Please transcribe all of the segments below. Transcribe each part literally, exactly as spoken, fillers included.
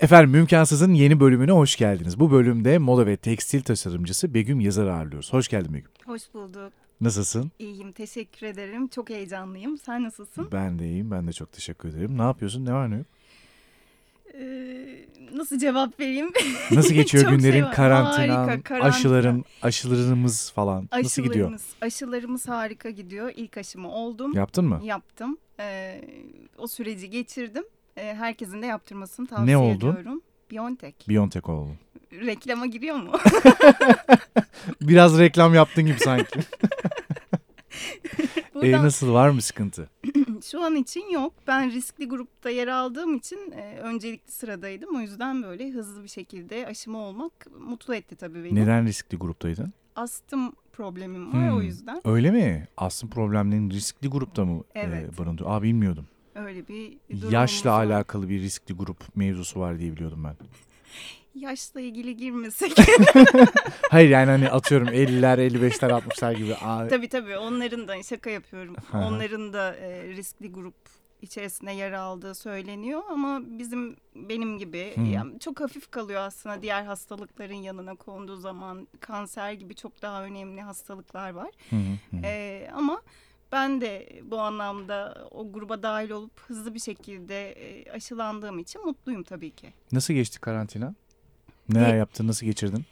Efendim Mümkansız'ın yeni bölümüne hoş geldiniz. Bu bölümde moda ve tekstil tasarımcısı Begüm Yazar'ı ağırlıyoruz. Hoş geldin Begüm. Hoş bulduk. Nasılsın? İyiyim, teşekkür ederim. Çok heyecanlıyım. Sen nasılsın? Ben de iyiyim, ben de çok teşekkür ederim. Ne yapıyorsun, ne var ne yok? Ee, nasıl cevap vereyim? Nasıl geçiyor günlerin? Şey karantina, harika, karantina. Aşıların, aşılarımız falan. Aşılarımız, nasıl gidiyor? Aşılarımız harika gidiyor. İlk aşımı oldum. Yaptın mı? Yaptım. Ee, o süreci geçirdim. Herkesin de yaptırmasını tavsiye ediyorum. Ne oldu? Ediyorum. Biontech. Biontech oldu. Reklama giriyor mu? Biraz reklam yaptığın gibi sanki. Buradan... E nasıl, var mı sıkıntı? Şu an için yok. Ben riskli grupta yer aldığım için e, öncelikli sıradaydım. O yüzden böyle hızlı bir şekilde aşımı olmak mutlu etti tabii beni. Neden riskli gruptaydın? Astım problemim var hmm. o yüzden. Öyle mi? Astım problemlerin riskli grupta mı evet. e, barındı? Aa, bilmiyordum. Öyle bir yaşla var. Alakalı bir riskli grup mevzusu var diye biliyordum ben. Yaşla ilgili girmesek. Hayır yani hani atıyorum elliler, elli beşler, altmışlar gibi. Aa. Tabii tabii onların da, şaka yapıyorum. Ha. Onların da e, riskli grup içerisinde yer aldığı söyleniyor ama bizim benim gibi hmm. yani çok hafif kalıyor aslında diğer hastalıkların yanına konduğu zaman. Kanser gibi çok daha önemli hastalıklar var. Hmm, hmm. E, ama... Ben de bu anlamda o gruba dahil olup hızlı bir şekilde aşılandığım için mutluyum tabii ki. Nasıl geçti karantina? Neler ee, yaptın? Nasıl geçirdin?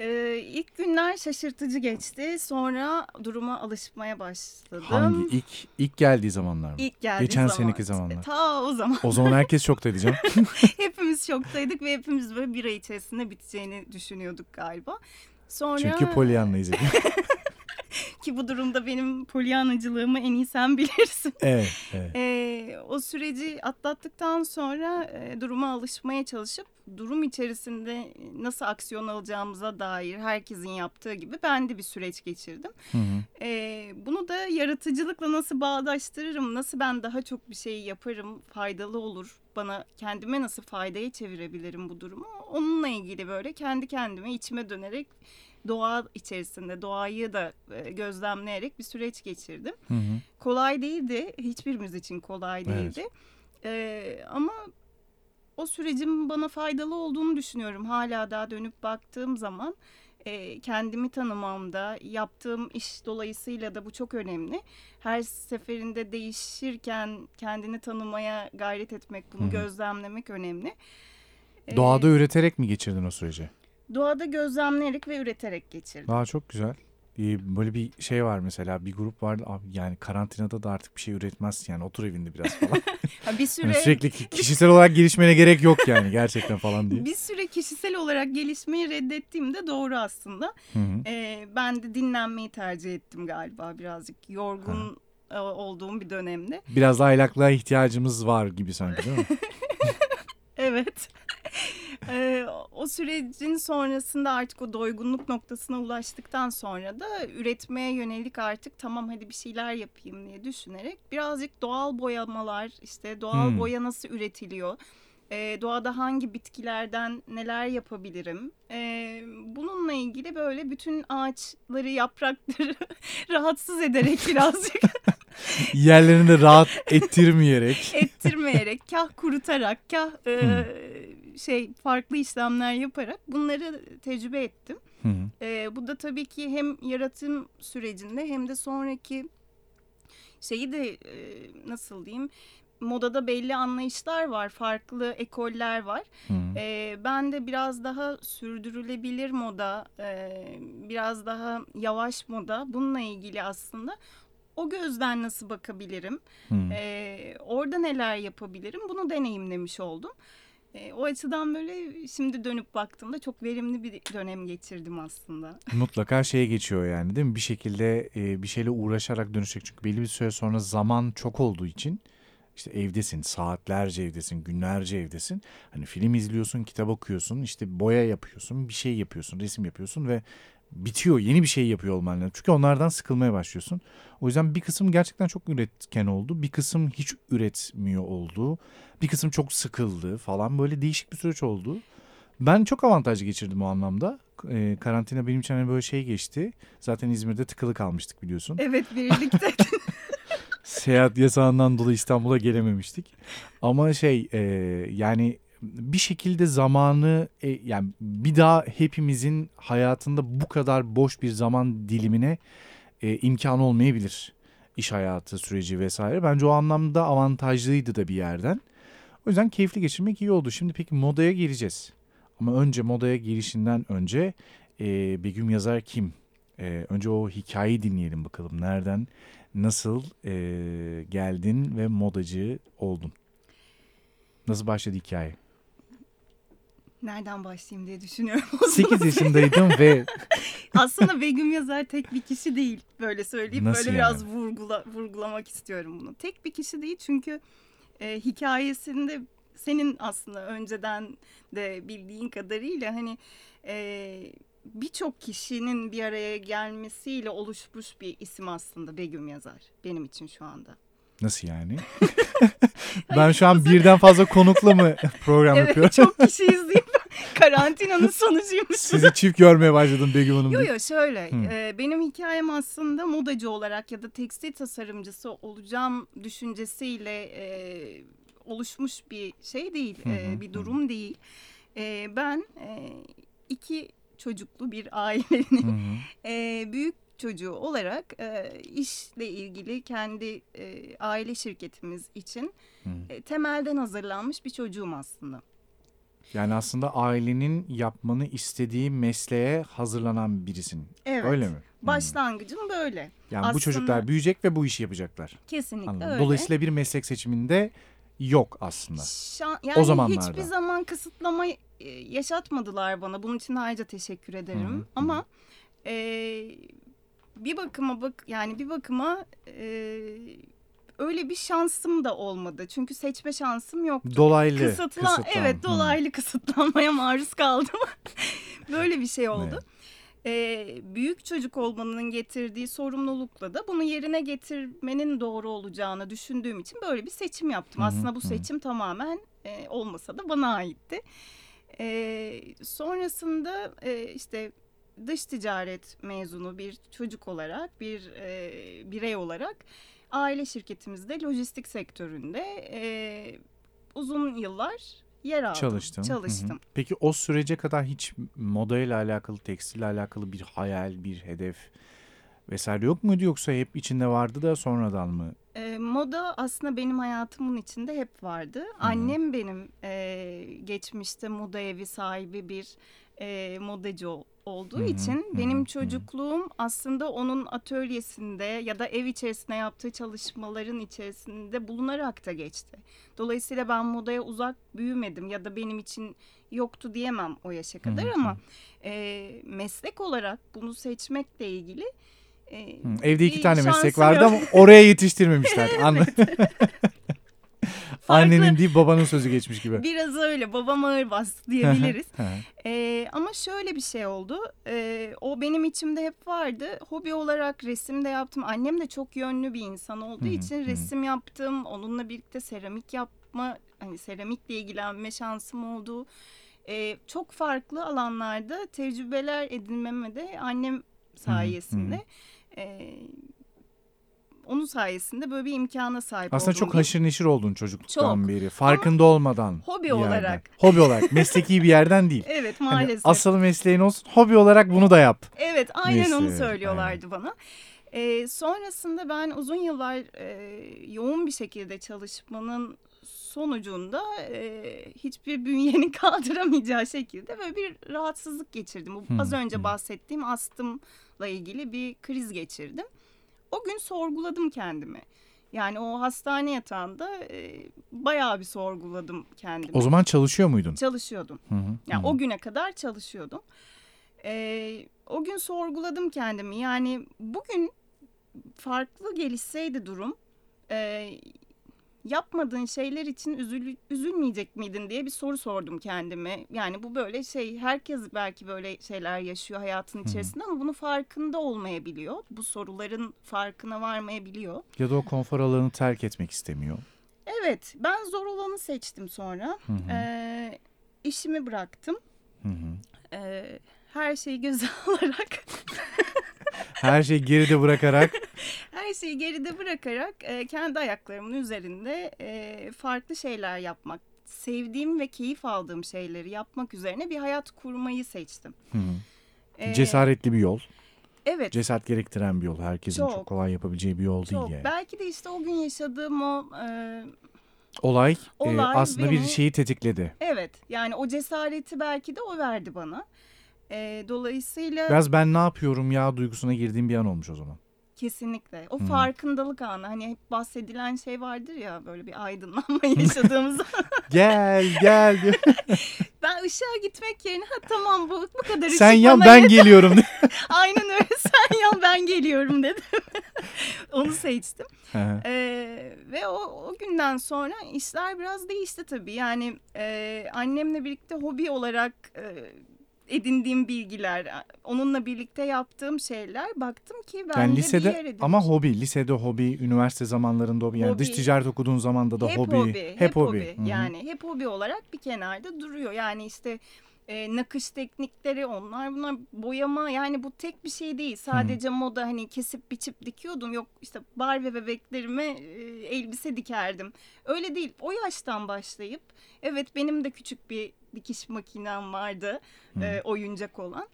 E, ilk günler şaşırtıcı geçti. Sonra duruma alışmaya başladım. Hangi? İlk, ilk geldiği zamanlar mı? İlk geldiği Geçen zaman. seneki zamanlar. Ta o zaman. O zaman herkes şoktaydı canım. Hepimiz şoktaydık ve hepimiz böyle bir ay içerisinde biteceğini düşünüyorduk galiba. Sonra... Çünkü polyanlıyız. Ki bu durumda benim polyanacılığımı en iyi sen bilirsin. Evet, evet. E, o süreci atlattıktan sonra e, duruma alışmaya çalışıp durum içerisinde nasıl aksiyon alacağımıza dair herkesin yaptığı gibi ben de bir süreç geçirdim. Hı hı. E, bunu da yaratıcılıkla nasıl bağdaştırırım, nasıl ben daha çok bir şey yaparım, faydalı olur, bana kendime nasıl faydaya çevirebilirim bu durumu. Onunla ilgili böyle kendi kendime içime dönerek doğa içerisinde, doğayı da gözlemleyerek bir süreç geçirdim. Hı hı. Kolay değildi. Hiçbirimiz için kolay değildi. Evet. Ee, ama o sürecin bana faydalı olduğunu düşünüyorum. Hala daha dönüp baktığım zaman e, kendimi tanımamda, yaptığım iş dolayısıyla da bu çok önemli. Her seferinde değişirken kendini tanımaya gayret etmek, bunu hı hı. gözlemlemek önemli. Ee, Doğada üreterek mi geçirdin o süreci? Doğada gözlemleyerek ve üreterek geçirdim. Daha çok güzel. Ee, böyle bir şey var mesela, bir grup vardı abi, yani karantinada da artık bir şey üretmezsin yani, otur evinde biraz falan. bir süre yani sürekli kişisel olarak gelişmene gerek yok yani gerçekten falan diye. Bir süre kişisel olarak gelişmeyi reddettiğim de doğru aslında. Ee, ben de dinlenmeyi tercih ettim galiba, birazcık yorgun ha. olduğum bir dönemde. Biraz aylaklığa ihtiyacımız var gibi sanki, değil mi? Evet. Ee, o sürecin sonrasında artık o doygunluk noktasına ulaştıktan sonra da üretmeye yönelik artık tamam hadi bir şeyler yapayım diye düşünerek birazcık doğal boyamalar, işte doğal hmm. boya nasıl üretiliyor, ee, doğada hangi bitkilerden neler yapabilirim, ee, bununla ilgili böyle bütün ağaçları, yaprakları rahatsız ederek birazcık yerlerini de rahat ettirmeyerek ettirmeyerek kah kurutarak kah e, hmm. şey farklı işlemler yaparak bunları tecrübe ettim. Hı hı. Ee, bu da tabii ki hem yaratım sürecinde hem de sonraki şeyi de e, nasıl diyeyim, modada belli anlayışlar var, farklı ekoller var. Hı hı. Ee, ben de biraz daha sürdürülebilir moda, e, biraz daha yavaş moda, bununla ilgili aslında o gözden nasıl bakabilirim, hmm. e, orada neler yapabilirim, bunu deneyimlemiş oldum. E, o açıdan böyle şimdi dönüp baktığımda çok verimli bir dönem geçirdim aslında. Mutlaka şeye geçiyor yani, değil mi? Bir şekilde e, bir şeyle uğraşarak dönüşecek, çünkü belli bir süre sonra zaman çok olduğu için işte evdesin, saatlerce evdesin, günlerce evdesin. Hani film izliyorsun, kitap okuyorsun, işte boya yapıyorsun, bir şey yapıyorsun, resim yapıyorsun ve bitiyor, yeni bir şey yapıyor olman lazım. Çünkü onlardan sıkılmaya başlıyorsun. O yüzden bir kısım gerçekten çok üretken oldu. Bir kısım hiç üretmiyor oldu. Bir kısım çok sıkıldı falan. Böyle değişik bir süreç oldu. Ben çok avantajlı geçirdim o anlamda. E, karantina benim için hani böyle şey geçti. Zaten İzmir'de tıkılı kalmıştık biliyorsun. Evet, birlikte. seyahat yasağından dolayı İstanbul'a gelememiştik. Ama şey e, yani bir şekilde zamanı e, yani bir daha hepimizin hayatında bu kadar boş bir zaman dilimine e, imkan olmayabilir. İş hayatı süreci vesaire. Bence o anlamda avantajlıydı da bir yerden. O yüzden keyifli geçirmek iyi oldu. Şimdi peki modaya gireceğiz. Ama önce modaya girişinden önce e, Begüm Yazar kim? E, önce o hikayeyi dinleyelim bakalım. Nereden, nasıl e, geldin ve modacı oldun? Nasıl başladı hikaye? Nereden başlayayım diye düşünüyorum. sekiz yaşındaydım ve... Aslında Begüm Yazar tek bir kişi değil. Böyle söyleyip nasıl böyle yani? Biraz vurgula, vurgulamak istiyorum bunu. Tek bir kişi değil çünkü e, hikayesinde... Senin aslında önceden de bildiğin kadarıyla hani e, birçok kişinin bir araya gelmesiyle oluşmuş bir isim aslında Begüm Yazar benim için şu anda. Nasıl yani? Ben şu an birden fazla konukla mı program evet, yapıyorum? Evet çok kişi izleyip karantinanın sonucuymuş. Sizi çift görmeye başladım Begüm Hanım. Yok yok şöyle hmm. e, benim hikayem aslında modacı olarak ya da tekstil tasarımcısı olacağım düşüncesiyle... E, oluşmuş bir şey değil, hı hı, e, bir durum hı. değil. E, ben e, iki çocuklu bir ailenin e, büyük çocuğu olarak e, işle ilgili kendi e, aile şirketimiz için e, temelden hazırlanmış bir çocuğum aslında. Yani aslında ailenin yapmanı istediği mesleğe hazırlanan birisin. Evet. Öyle mi? Başlangıcım hmm. böyle. Yani aslında... bu çocuklar büyüyecek ve bu işi yapacaklar. Kesinlikle anladım. Öyle. Dolayısıyla bir meslek seçiminde... Yok aslında. Şan, yani o zamanlarda. Hiçbir zaman kısıtlama yaşatmadılar bana. Bunun için ayrıca teşekkür ederim. Hı-hı. Ama e, bir bakıma bak yani bir bakıma e, öyle bir şansım da olmadı. Çünkü seçme şansım yoktu. Dolaylı Kısıtla, kısıtlan. Evet dolaylı Hı-hı. kısıtlanmaya maruz kaldım. Böyle bir şey oldu. Evet. E, büyük çocuk olmanın getirdiği sorumlulukla da bunu yerine getirmenin doğru olacağını düşündüğüm için böyle bir seçim yaptım. Hı-hı, aslında bu hı. seçim tamamen e, olmasa da bana aitti. E, sonrasında e, işte dış ticaret mezunu bir çocuk olarak, bir e, birey olarak aile şirketimizde lojistik sektöründe e, uzun yıllar... Yer aldım, çalıştım. çalıştım. Hı hı. Peki o sürece kadar hiç modayla alakalı, tekstille alakalı bir hayal, bir hedef vesaire yok muydu? Yoksa hep içinde vardı da sonradan mı? E, moda aslında benim hayatımın içinde hep vardı. Hı. Annem benim e, geçmişte moda evi sahibi bir e, modacı olduğu hı hı. için hı hı. benim çocukluğum hı. aslında onun atölyesinde ya da ev içerisinde yaptığı çalışmaların içerisinde bulunarak da geçti. Dolayısıyla ben modaya uzak büyümedim ya da benim için yoktu diyemem o yaşa kadar hı hı. ama e, meslek olarak bunu seçmekle ilgili e, evde iki tane meslek vardı yok. Ama oraya yetiştirmemişler. Annenin değil babanın sözü geçmiş gibi. Biraz öyle babam ağır bastı diyebiliriz. ee, ama şöyle bir şey oldu. Ee, o benim içimde hep vardı. Hobi olarak resim de yaptım. Annem de çok yönlü bir insan olduğu hmm, için hmm. resim yaptım. Onunla birlikte seramik yapma, hani seramikle ilgilenme şansım oldu. Ee, çok farklı alanlarda tecrübeler edinmeme de annem sayesinde... Hmm, hmm. E, onun sayesinde böyle bir imkana sahip aslında oldum. Aslında çok haşır neşir oldun çocukluktan çok. Beri. Farkında ama olmadan. Hobi olarak. Hobi olarak. Mesleki bir yerden değil. Evet maalesef. Hani asıl mesleğin olsun. Hobi olarak bunu da yap. Evet aynen Mesleği. Onu söylüyorlardı aynen. bana. Ee, sonrasında ben uzun yıllar e, yoğun bir şekilde çalışmanın sonucunda e, hiçbir bünyenin kaldıramayacağı şekilde böyle bir rahatsızlık geçirdim. Bu, hmm, az önce hmm. bahsettiğim astımla ilgili bir kriz geçirdim. O gün sorguladım kendimi. Yani o hastane yatağında e, bayağı bir sorguladım kendimi. O zaman çalışıyor muydun? Çalışıyordum. Hı hı, yani hı. O güne kadar çalışıyordum. E, o gün sorguladım kendimi. Yani bugün farklı gelişseydi durum... E, yapmadığın şeyler için üzül, üzülmeyecek miydin diye bir soru sordum kendime. Yani bu böyle şey, herkes belki böyle şeyler yaşıyor hayatın içerisinde hmm. ama bunun farkında olmayabiliyor. Bu soruların farkına varmayabiliyor. Ya da o konfor alanını terk etmek istemiyor. Evet, ben zor olanı seçtim sonra. Hmm. Ee, işimi bıraktım. Hmm. Ee, her şeyi göze alarak... Her şeyi geride bırakarak... Her her şeyi geride bırakarak e, kendi ayaklarımın üzerinde e, farklı şeyler yapmak, sevdiğim ve keyif aldığım şeyleri yapmak üzerine bir hayat kurmayı seçtim. E, Cesaretli bir yol. Evet. Cesaret gerektiren bir yol. Herkesin çok, çok kolay yapabileceği bir yol çok, değil yani. Belki de işte o gün yaşadığım o... E, Olay, Olay e, aslında beni, bir şeyi tetikledi. Evet, yani o cesareti belki de o verdi bana. E, dolayısıyla... Biraz ben ne yapıyorum ya duygusuna girdiğim bir an olmuş o zaman. Kesinlikle. O hmm. farkındalık anı. Hani hep bahsedilen şey vardır ya, böyle bir aydınlanma yaşadığımız. gel, gel. Ben ışığa gitmek yerine ha tamam bu, bu kadar ışık. Sen yan ben yedim. Geliyorum. Aynen öyle, sen yan ben geliyorum dedim. Onu seçtim. ee, ve o, o günden sonra işler biraz değişti tabii. Yani e, annemle birlikte hobi olarak... E, edindiğim bilgiler, onunla birlikte yaptığım şeyler, baktım ki ben yani lisede, bir yer edindim. Ama hobi, lisede hobi, üniversite zamanlarında hobi, hobi. Yani dış ticaret okuduğun zamanda da hep hobi, hobi. Hep, hep hobi. hobi. Yani hep hobi olarak bir kenarda duruyor. Yani işte e, nakış teknikleri, onlar bunlar, boyama, yani bu tek bir şey değil. Sadece Hı-hı. moda, hani kesip biçip dikiyordum. Yok işte bar ve bebeklerime e, elbise dikerdim. Öyle değil. O yaştan başlayıp, evet benim de küçük bir dikiş makinem vardı, e, oyuncak olan.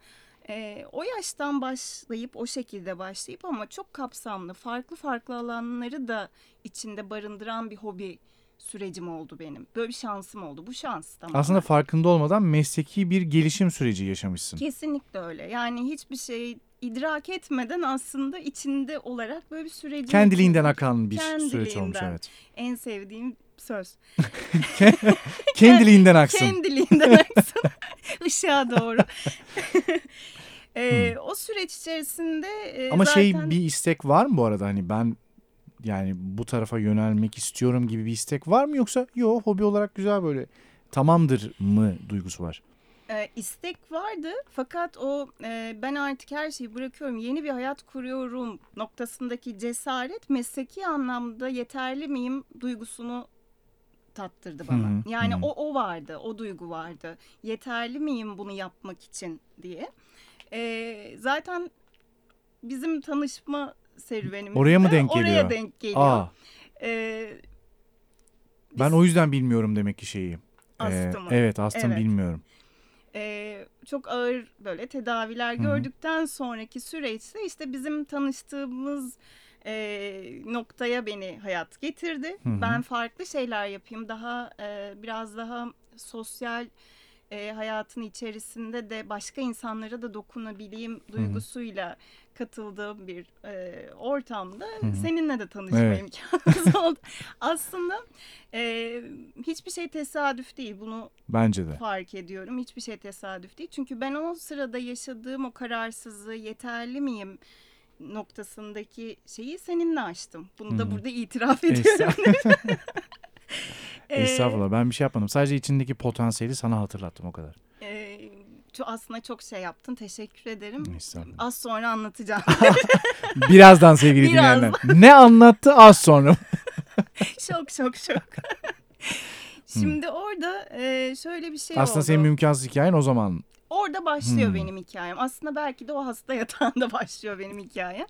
E, o yaştan başlayıp, o şekilde başlayıp ama çok kapsamlı, farklı farklı alanları da içinde barındıran bir hobi sürecim oldu benim. Böyle bir şansım oldu. Bu şans tamamen. Aslında farkında olmadan mesleki bir gelişim süreci yaşamışsın. Kesinlikle öyle. Yani hiçbir şey idrak etmeden aslında içinde olarak böyle bir süreci... Kendiliğinden oldu. Akan bir Kendiliğinden. Süreç olmuş. Evet. En sevdiğim söz. Kendiliğinden aksın. Kendiliğinden aksın. Işığa doğru. e, hmm. O süreç içerisinde e, ama zaten... şey bir istek var mı bu arada? Hani ben yani bu tarafa yönelmek istiyorum gibi bir istek var mı? Yoksa yo hobi olarak güzel böyle tamamdır mı duygusu var? E, istek vardı fakat o e, ben artık her şeyi bırakıyorum, yeni bir hayat kuruyorum noktasındaki cesaret mesleki anlamda yeterli miyim duygusunu tattırdı bana. Hı-hı. Yani Hı-hı. o o vardı, o duygu vardı. Yeterli miyim bunu yapmak için diye. E, zaten bizim tanışma serüvenimizde oraya mı denk oraya geliyor? Oraya denk geliyor. E, biz... Ben o yüzden bilmiyorum demek ki şeyi. Astımı. E, evet, astım evet. Bilmiyorum. Ee, çok ağır böyle tedaviler Hı-hı. gördükten sonraki süreçte işte bizim tanıştığımız e, noktaya beni hayat getirdi. Hı-hı. Ben farklı şeyler yapayım, daha e, biraz daha sosyal e, hayatın içerisinde de başka insanlara da dokunabileyim duygusuyla Hı-hı. katıldığım bir e, ortamda Hı-hı. seninle de tanışma evet. imkanımız oldu. Aslında e, hiçbir şey tesadüf değil. Bunu bence de fark ediyorum. Hiçbir şey tesadüf değil. Çünkü ben o sırada yaşadığım o kararsızlığı, yeterli miyim noktasındaki şeyi seninle açtım. Bunu Hı-hı. da burada itiraf ediyorum. Estağfurullah. Ben bir şey yapmadım. Sadece içindeki potansiyeli sana hatırlattım, o kadar. Aslında çok şey yaptın. Teşekkür ederim. Az sonra anlatacağım. Birazdan sevgili Birazdan. dinleyenler. Ne anlattı az sonra? Şok şok şok. Şimdi hmm. orada şöyle bir şey aslında oldu. Aslında senin mümkansız hikayen o zaman. Orada başlıyor hmm. benim hikayem. Aslında belki de o hasta yatağında başlıyor benim hikayem.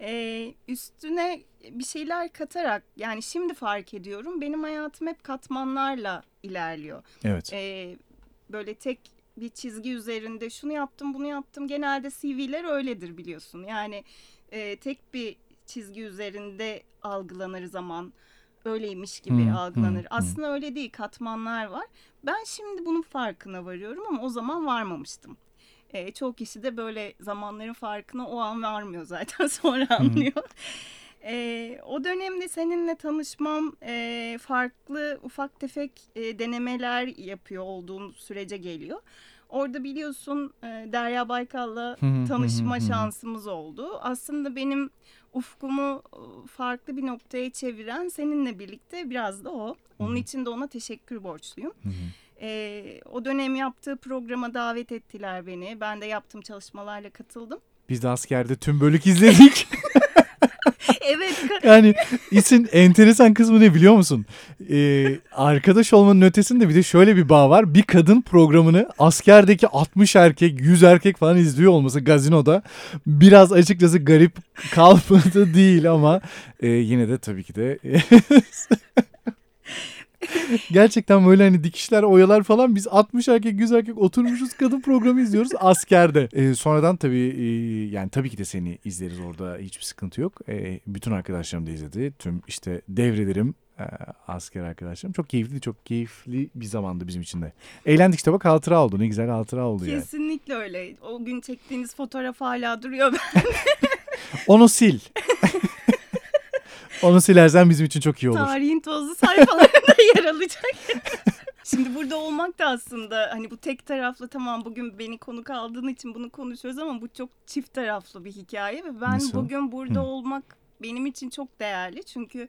Ee, üstüne bir şeyler katarak, yani şimdi fark ediyorum. Benim hayatım hep katmanlarla ilerliyor. Evet. Ee, böyle tek... bir çizgi üzerinde şunu yaptım, bunu yaptım. Genelde C V'ler öyledir biliyorsun. Yani e, tek bir çizgi üzerinde algılanır zaman. Öyleymiş gibi hmm, algılanır. Hmm, Aslında hmm. öyle değil, katmanlar var. Ben şimdi bunun farkına varıyorum ama o zaman varmamıştım. E, çoğu kişi de böyle zamanların farkına o an varmıyor zaten. Sonra anlıyor. Hmm. E, o dönemde seninle tanışmam e, farklı ufak tefek e, denemeler yapıyor olduğum sürece geliyor. Orada biliyorsun Derya Baykal'la tanışma şansımız oldu. Aslında benim ufkumu farklı bir noktaya çeviren seninle birlikte biraz da o. Onun için de ona teşekkür borçluyum. Ee, o dönem yaptığı programa davet ettiler beni. Ben de yaptığım çalışmalarla katıldım. Biz de askerde tüm bölük izledik. evet. Yani işin enteresan kısmı ne biliyor musun? Ee, arkadaş olmanın ötesinde bir de şöyle bir bağ var. Bir kadın programını askerdeki altmış erkek, yüz erkek falan izliyor olması gazinoda biraz açıkçası garip kalmadı değil ama e, yine de tabii ki de... Gerçekten böyle hani dikişler, oyalar falan, biz altmış erkek, yüz erkek oturmuşuz, kadın programı izliyoruz askerde. Ee, sonradan tabii e, yani tabii ki de seni izleriz, orada hiçbir sıkıntı yok. E, bütün arkadaşlarım da izledi. Tüm işte devrelerim, e, asker arkadaşlarım. Çok keyifli, çok keyifli bir zamandı bizim için de. Eğlendik işte, bak hatıra oldu. Ne güzel hatıra oldu yani. Kesinlikle öyle. O gün çektiğiniz fotoğraf hala duruyor bende. Onu sil. Onu silersen bizim için çok iyi olur. Tarihin tozlu sayfalarında yer alacak. Şimdi burada olmak da aslında hani bu tek taraflı, tamam bugün beni konuk aldığın için bunu konuşuyoruz ama bu çok çift taraflı bir hikaye. Ve ben Nasıl? bugün burada Hı. olmak benim için çok değerli. Çünkü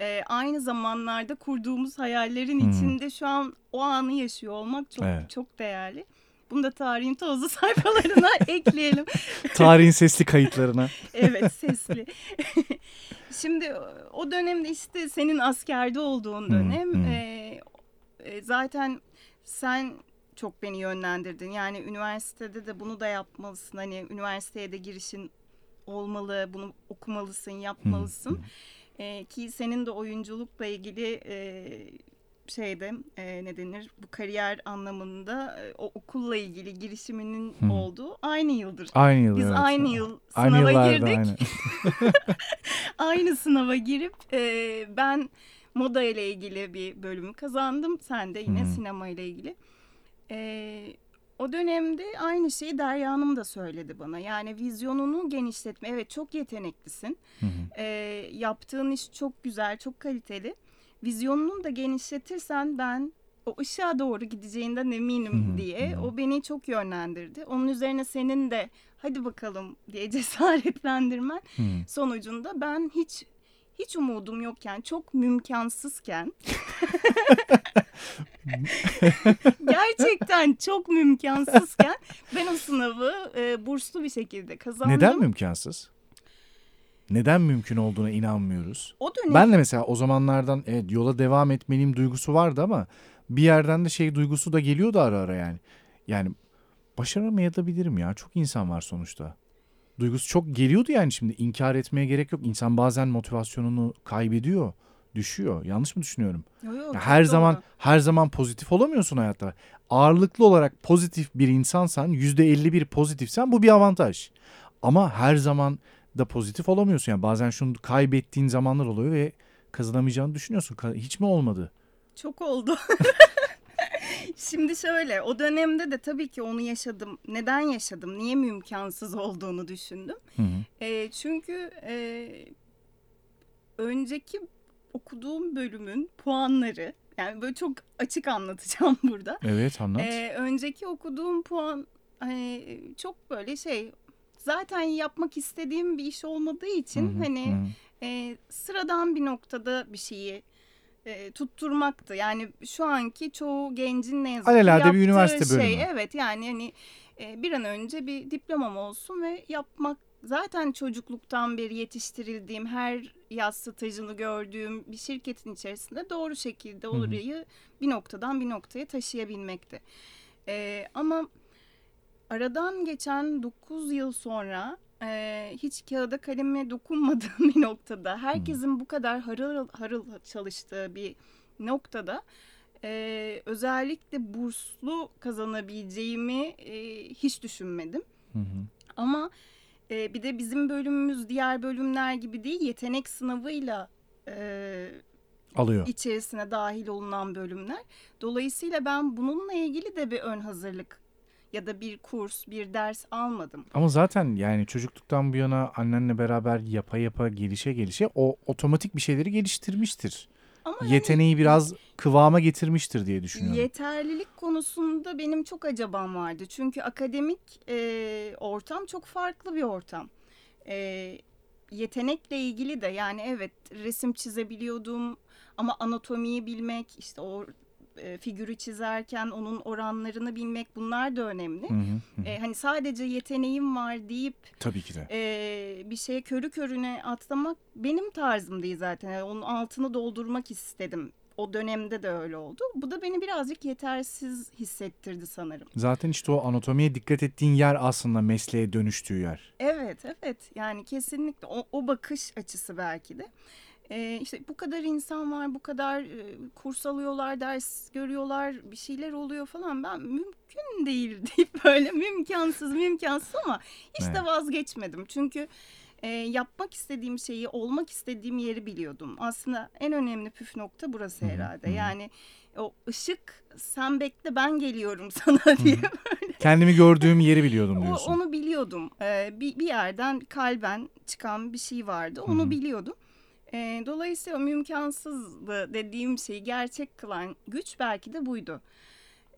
e, aynı zamanlarda kurduğumuz hayallerin Hı. içinde şu an o anı yaşıyor olmak çok evet. çok değerli. Bunu da tarihin tozlu sayfalarına ekleyelim. Tarihin sesli kayıtlarına. Evet, sesli. Şimdi o dönemde işte senin askerde olduğun dönem. Hmm, hmm. E, zaten sen çok beni yönlendirdin. Yani üniversitede de bunu da yapmalısın. Hani üniversiteye de girişin olmalı. Bunu okumalısın, yapmalısın. Hmm. E, ki senin de oyunculukla ilgili... E, şeyde e, ne denir bu kariyer anlamında e, o okulla ilgili girişiminin hmm. olduğu aynı yıldır. Aynı yıl. Biz evet. aynı yıl sınava aynı girdik. Aynı. Aynı sınava girip e, ben moda ile ilgili bir bölümü kazandım. Sen de yine hmm. sinema ile ilgili. E, o dönemde aynı şeyi Derya Hanım da söyledi bana. Yani vizyonunu genişletme. Evet, çok yeteneklisin. Hmm. E, yaptığın iş çok güzel, çok kaliteli. Vizyonunu da genişletirsen ben o ışığa doğru gideceğinden eminim hmm, diye hmm. o beni çok yönlendirdi. Onun üzerine senin de hadi bakalım diye cesaretlendirmen hmm. sonucunda ben hiç hiç umudum yokken, çok mümkansızken gerçekten çok mümkansızken ben o sınavı e, burslu bir şekilde kazandım. Neden mümkansız? Neden mümkün olduğuna inanmıyoruz? O dönem... Ben de mesela o zamanlardan evet, yola devam etmeliyim duygusu vardı ama bir yerden de şey duygusu da geliyordu ara ara yani. Yani başaramayabilirim ya, çok insan var sonuçta. Duygusu çok geliyordu yani, şimdi inkar etmeye gerek yok. İnsan bazen motivasyonunu kaybediyor, düşüyor. Yanlış mı düşünüyorum? Yok, yok, yani her zaman doğru. her zaman pozitif olamıyorsun hayatta. Ağırlıklı olarak pozitif bir insansan, yüzde elli bir pozitifsen bu bir avantaj. Ama her zaman... da pozitif olamıyorsun. Yani bazen şunu kaybettiğin zamanlar oluyor ve kazanamayacağını düşünüyorsun. Hiç mi olmadı? Çok oldu. Şimdi şöyle, o dönemde de tabii ki onu yaşadım. Neden yaşadım? Niye mümkansız olduğunu düşündüm. Hı hı. E, çünkü e, önceki okuduğum bölümün puanları, yani böyle çok açık anlatacağım burada. Evet, anlat. E, önceki okuduğum puan e, çok böyle şey... Zaten yapmak istediğim bir iş olmadığı için hı hı, hani hı. E, sıradan bir noktada bir şeyi e, tutturmaktı. Yani şu anki çoğu gencin ne yazık ki yaptığı bir üniversite şey. Bölümü. Evet, yani hani e, bir an önce bir diplomam olsun ve yapmak. Zaten çocukluktan beri yetiştirildiğim, her yaz stajını gördüğüm bir şirketin içerisinde doğru şekilde orayı hı hı. bir noktadan bir noktaya taşıyabilmekti. E, ama... Aradan geçen dokuz yıl sonra e, hiç kağıda kaleme dokunmadığım bir noktada, herkesin bu kadar harıl harıl çalıştığı bir noktada e, özellikle burslu kazanabileceğimi e, hiç düşünmedim. Hı hı. Ama e, bir de bizim bölümümüz diğer bölümler gibi değil, yetenek sınavıyla e, alıyor. İçerisine dahil olunan bölümler. Dolayısıyla ben bununla ilgili de bir ön hazırlık ya da bir kurs, bir ders almadım. Ama zaten yani çocukluktan bu yana annenle beraber yapa yapa gelişe gelişe o otomatik bir şeyleri geliştirmiştir. Ama yeteneği yani, biraz kıvama getirmiştir diye düşünüyorum. Yeterlilik konusunda benim çok acabam vardı. Çünkü akademik e, ortam çok farklı bir ortam. E, yetenekle ilgili de yani evet resim çizebiliyordum ama anatomiyi bilmek, işte o e, figürü çizerken onun oranlarını bilmek, bunlar da önemli. Hı hı hı. E, hani sadece yeteneğim var deyip tabii ki de. E, bir şeye körü körüne atlamak benim tarzım değil zaten. Yani onun altını doldurmak istedim. O dönemde de öyle oldu. Bu da beni birazcık yetersiz hissettirdi sanırım. Zaten işte o anatomiye dikkat ettiğin yer aslında mesleğe dönüştüğü yer. Evet, evet. Yani kesinlikle o, o bakış açısı belki de. Ee, işte bu kadar insan var, bu kadar e, kurs alıyorlar, ders görüyorlar, bir şeyler oluyor falan. Ben mümkün değil deyip böyle mümkansız, mümkansız ama hiç evet. de vazgeçmedim. Çünkü E, yapmak istediğim şeyi, olmak istediğim yeri biliyordum. Aslında en önemli püf nokta burası herhalde. Hı-hı. Yani o ışık, sen bekle ben geliyorum sana diye böyle. Kendimi gördüğüm yeri biliyordum diyorsun. O, onu biliyordum. Ee, bir, bir yerden kalben çıkan bir şey vardı. Onu Hı-hı. biliyordum. Ee, dolayısıyla mümkansızdı dediğim şeyi gerçek kılan güç belki de buydu.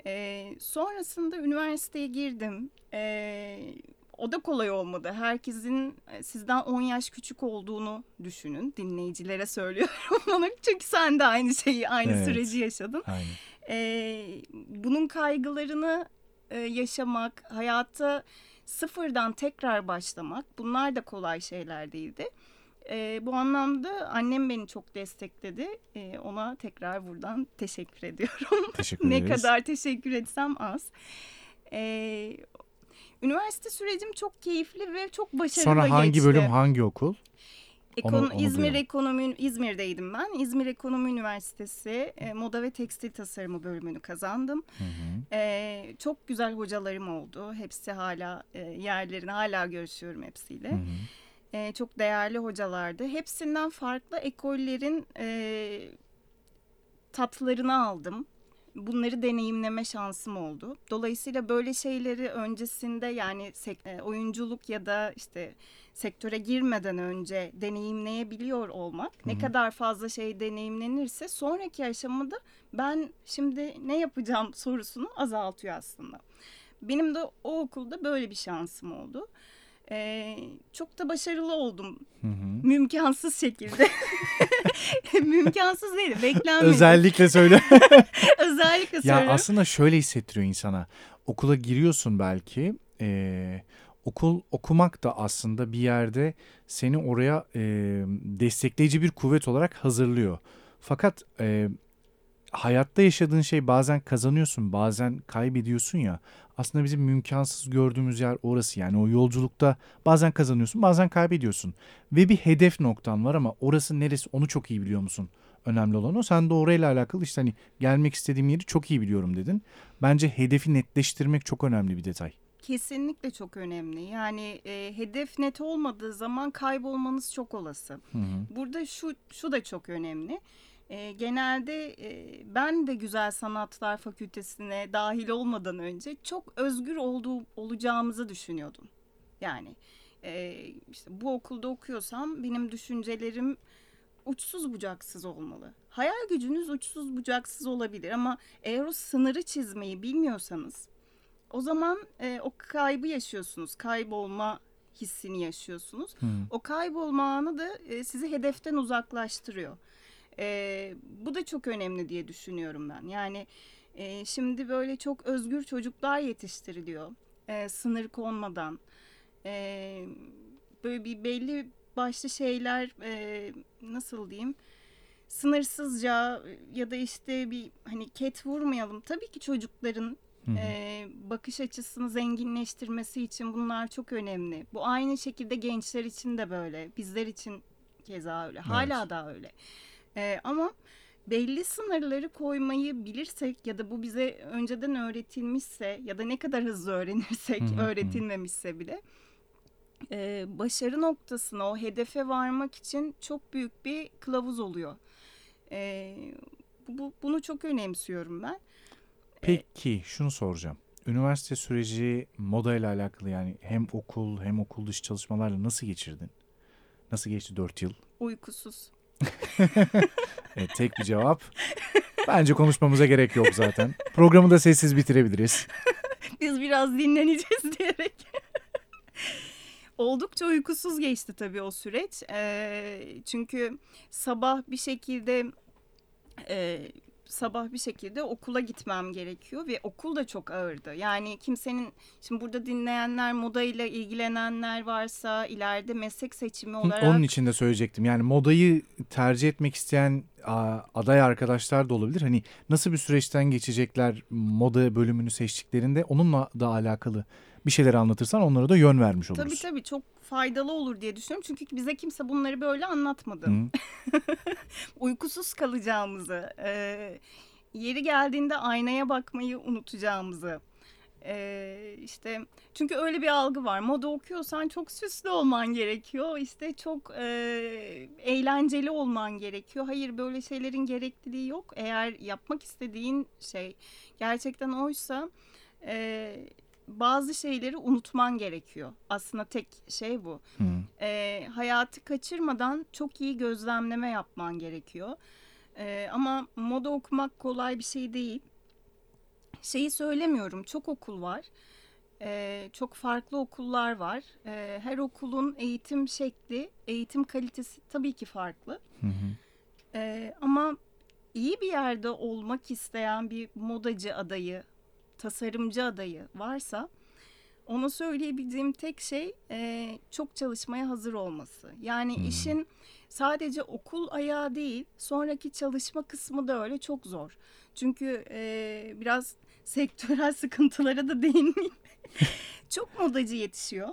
Ee, sonrasında üniversiteye girdim. Ee, O da kolay olmadı. Herkesin sizden on yaş küçük olduğunu düşünün. Dinleyicilere söylüyorum bunu. Çünkü sen de aynı şeyi, aynı evet. süreci yaşadın. Ee, bunun kaygılarını e, yaşamak, hayata sıfırdan tekrar başlamak, bunlar da kolay şeyler değildi. Ee, bu anlamda annem beni çok destekledi. Ee, ona tekrar buradan teşekkür ediyorum. Teşekkür ederiz. Ne kadar teşekkür etsem az. Ee, Üniversite sürecim çok keyifli ve çok başarılı geçti. Sonra hangi geçti. bölüm, hangi okul? Ekon- onu, onu İzmir Ekonomi, İzmir'deydim ben. İzmir Ekonomi Üniversitesi e, Moda ve Tekstil Tasarımı bölümünü kazandım. Hı hı. E, çok güzel hocalarım oldu. Hepsi hala e, yerlerine, hala görüşüyorum hepsiyle. Hı hı. E, çok değerli hocalardı. Hepsinden farklı ekollerin e, tatlarını aldım. Bunları deneyimleme şansım oldu. Dolayısıyla böyle şeyleri öncesinde, yani oyunculuk ya da işte sektöre girmeden önce deneyimleyebiliyor olmak, Hı-hı. ne kadar fazla şey deneyimlenirse sonraki aşamada ben şimdi ne yapacağım sorusunu azaltıyor aslında. Benim de o okulda böyle bir şansım oldu. Ee, çok da başarılı oldum. Hı hı. Mümkansız şekilde. Mümkansız değil, beklenmedi. Özellikle söyle. Özellikle ya söylüyorum. Aslında şöyle hissettiriyor insana. Okula giriyorsun belki. E, okul okumak da aslında bir yerde seni oraya e, destekleyici bir kuvvet olarak hazırlıyor. Fakat e, hayatta yaşadığın şey, bazen kazanıyorsun, bazen kaybediyorsun ya. Aslında bizim mümkansız gördüğümüz yer orası. Yani o yolculukta bazen kazanıyorsun, bazen kaybediyorsun. Ve bir hedef noktan var ama orası neresi, onu çok iyi biliyor musun? Önemli olan o. Sen de orayla alakalı işte hani gelmek istediğim yeri çok iyi biliyorum dedin. Bence hedefi netleştirmek çok önemli bir detay. Kesinlikle çok önemli. Yani e, hedef net olmadığı zaman kaybolmanız çok olası. Hı hı. Burada şu, şu da çok önemli. E, genelde e, ben de Güzel Sanatlar Fakültesi'ne dahil olmadan önce çok özgür olduğu, olacağımızı düşünüyordum. Yani e, işte bu okulda okuyorsam benim düşüncelerim uçsuz bucaksız olmalı. Hayal gücünüz uçsuz bucaksız olabilir ama eğer o sınırı çizmeyi bilmiyorsanız o zaman e, o kaybı yaşıyorsunuz, kaybolma hissini yaşıyorsunuz. Hmm. O kaybolma anı da e, sizi hedeften uzaklaştırıyor. Ee, bu da çok önemli diye düşünüyorum ben. Yani e, şimdi böyle çok özgür çocuklar yetiştiriliyor. E, sınır konmadan. E, böyle bir belli başlı şeyler e, nasıl diyeyim? Sınırsızca ya da işte bir hani ket vurmayalım. Tabii ki çocukların e, bakış açısını zenginleştirmesi için bunlar çok önemli. Bu aynı şekilde gençler için de böyle. Bizler için keza öyle. Hala evet. da öyle. Ee, ama belli sınırları koymayı bilirsek ya da bu bize önceden öğretilmişse ya da ne kadar hızlı öğrenirsek öğretilmemişse bile e, başarı noktasına, o hedefe varmak için çok büyük bir kılavuz oluyor. E, bu, bunu çok önemsiyorum ben. Peki şunu soracağım. Üniversite süreci modayla alakalı, yani hem okul hem okul dışı çalışmalarla nasıl geçirdin? Nasıl geçti dört yıl? Uykusuz. Evet, tek bir cevap. Bence konuşmamıza gerek yok zaten. Programı da sessiz bitirebiliriz. Biz biraz dinleneceğiz diyerek. Oldukça uykusuz geçti tabii o süreç. Ee, çünkü sabah bir şekilde e, sabah bir şekilde okula gitmem gerekiyor ve okul da çok ağırdı. Yani kimsenin, şimdi burada dinleyenler, modayla ilgilenenler varsa ileride meslek seçimi olarak... Onun için de söyleyecektim. Yani modayı tercih etmek isteyen aday arkadaşlar da olabilir. Hani nasıl bir süreçten geçecekler moda bölümünü seçtiklerinde, onunla da alakalı bir şeyler anlatırsan onlara da yön vermiş oluruz. Tabii tabii, çok faydalı olur diye düşünüyorum. Çünkü bize kimse bunları böyle anlatmadı. Uykusuz kalacağımızı, e, yeri geldiğinde aynaya bakmayı unutacağımızı. E, işte çünkü öyle bir algı var. Moda okuyorsan çok süslü olman gerekiyor. İşte çok e, eğlenceli olman gerekiyor. Hayır, böyle şeylerin gerekliliği yok. Eğer yapmak istediğin şey gerçekten oysa... E, bazı şeyleri unutman gerekiyor. Aslında tek şey bu. E, hayatı kaçırmadan çok iyi gözlemleme yapman gerekiyor. E, ama moda okumak kolay bir şey değil. Şeyi söylemiyorum. Çok okul var. E, çok farklı okullar var. E, her okulun eğitim şekli, eğitim kalitesi tabii ki farklı. Hı hı. E, ama iyi bir yerde olmak isteyen bir modacı adayı, tasarımcı adayı varsa ona söyleyebileceğim tek şey e, çok çalışmaya hazır olması. Yani hmm. işin sadece okul ayağı değil, sonraki çalışma kısmı da öyle çok zor. Çünkü e, biraz sektörel sıkıntılara da değinmeyeyim. Çok modacı yetişiyor.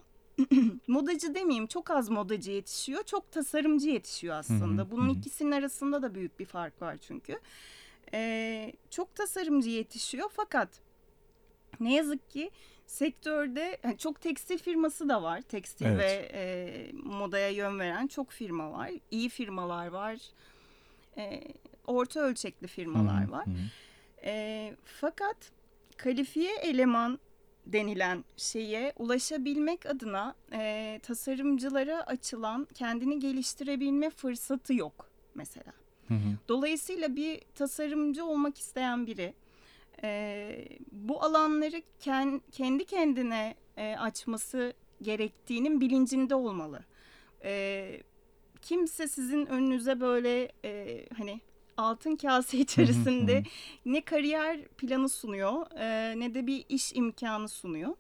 Modacı demeyeyim, çok az modacı yetişiyor. Çok tasarımcı yetişiyor aslında. Hmm. Bunun hmm. ikisinin arasında da büyük bir fark var çünkü. E, çok tasarımcı yetişiyor fakat ne yazık ki sektörde yani çok tekstil firması da var. Tekstil evet. ve e, modaya yön veren çok firma var. İyi firmalar var. E, orta ölçekli firmalar hmm, var. Hmm. E, fakat kalifiye eleman denilen şeye ulaşabilmek adına e, tasarımcılara açılan, kendini geliştirebilme fırsatı yok mesela. Hmm. Dolayısıyla bir tasarımcı olmak isteyen biri, Ee, bu alanları kend, kendi kendine e, açması gerektiğinin bilincinde olmalı. Ee, kimse sizin önünüze böyle e, hani altın kase içerisinde ne kariyer planı sunuyor e, ne de bir iş imkanı sunuyor.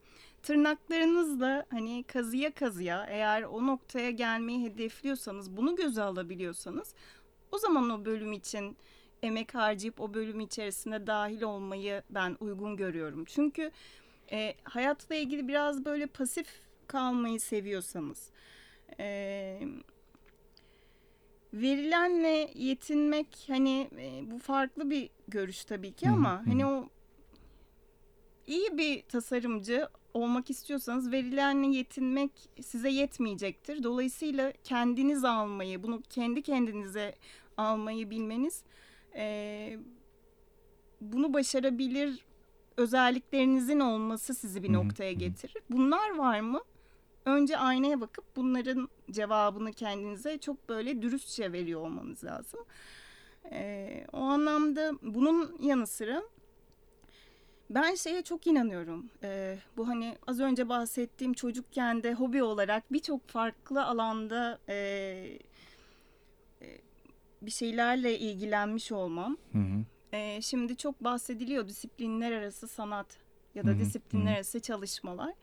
Tırnaklarınızla hani kazıya kazıya, eğer o noktaya gelmeyi hedefliyorsanız, bunu göze alabiliyorsanız, o zaman o bölüm için emek harcayıp o bölüm içerisinde dahil olmayı ben uygun görüyorum. Çünkü e, hayatla ilgili biraz böyle pasif kalmayı seviyorsanız, e, verilenle yetinmek, hani e, bu farklı bir görüş tabii ki ama hani o iyi bir tasarımcı olmak istiyorsanız verilenle yetinmek size yetmeyecektir. Dolayısıyla kendiniz almayı, bunu kendi kendinize almayı bilmeniz, Ee, bunu başarabilir özelliklerinizin olması sizi bir noktaya getirir. Bunlar var mı? Önce aynaya bakıp bunların cevabını kendinize çok böyle dürüstçe veriyor olmanız lazım. Ee, o anlamda bunun yanı sıra ben şeye çok inanıyorum. Ee, bu hani az önce bahsettiğim, çocukken de hobi olarak birçok farklı alanda E, bir şeylerle ilgilenmiş olmam. Hı hı. Ee, şimdi çok bahsediliyor disiplinler arası sanat ya da hı hı. disiplinler hı hı. arası çalışmalar.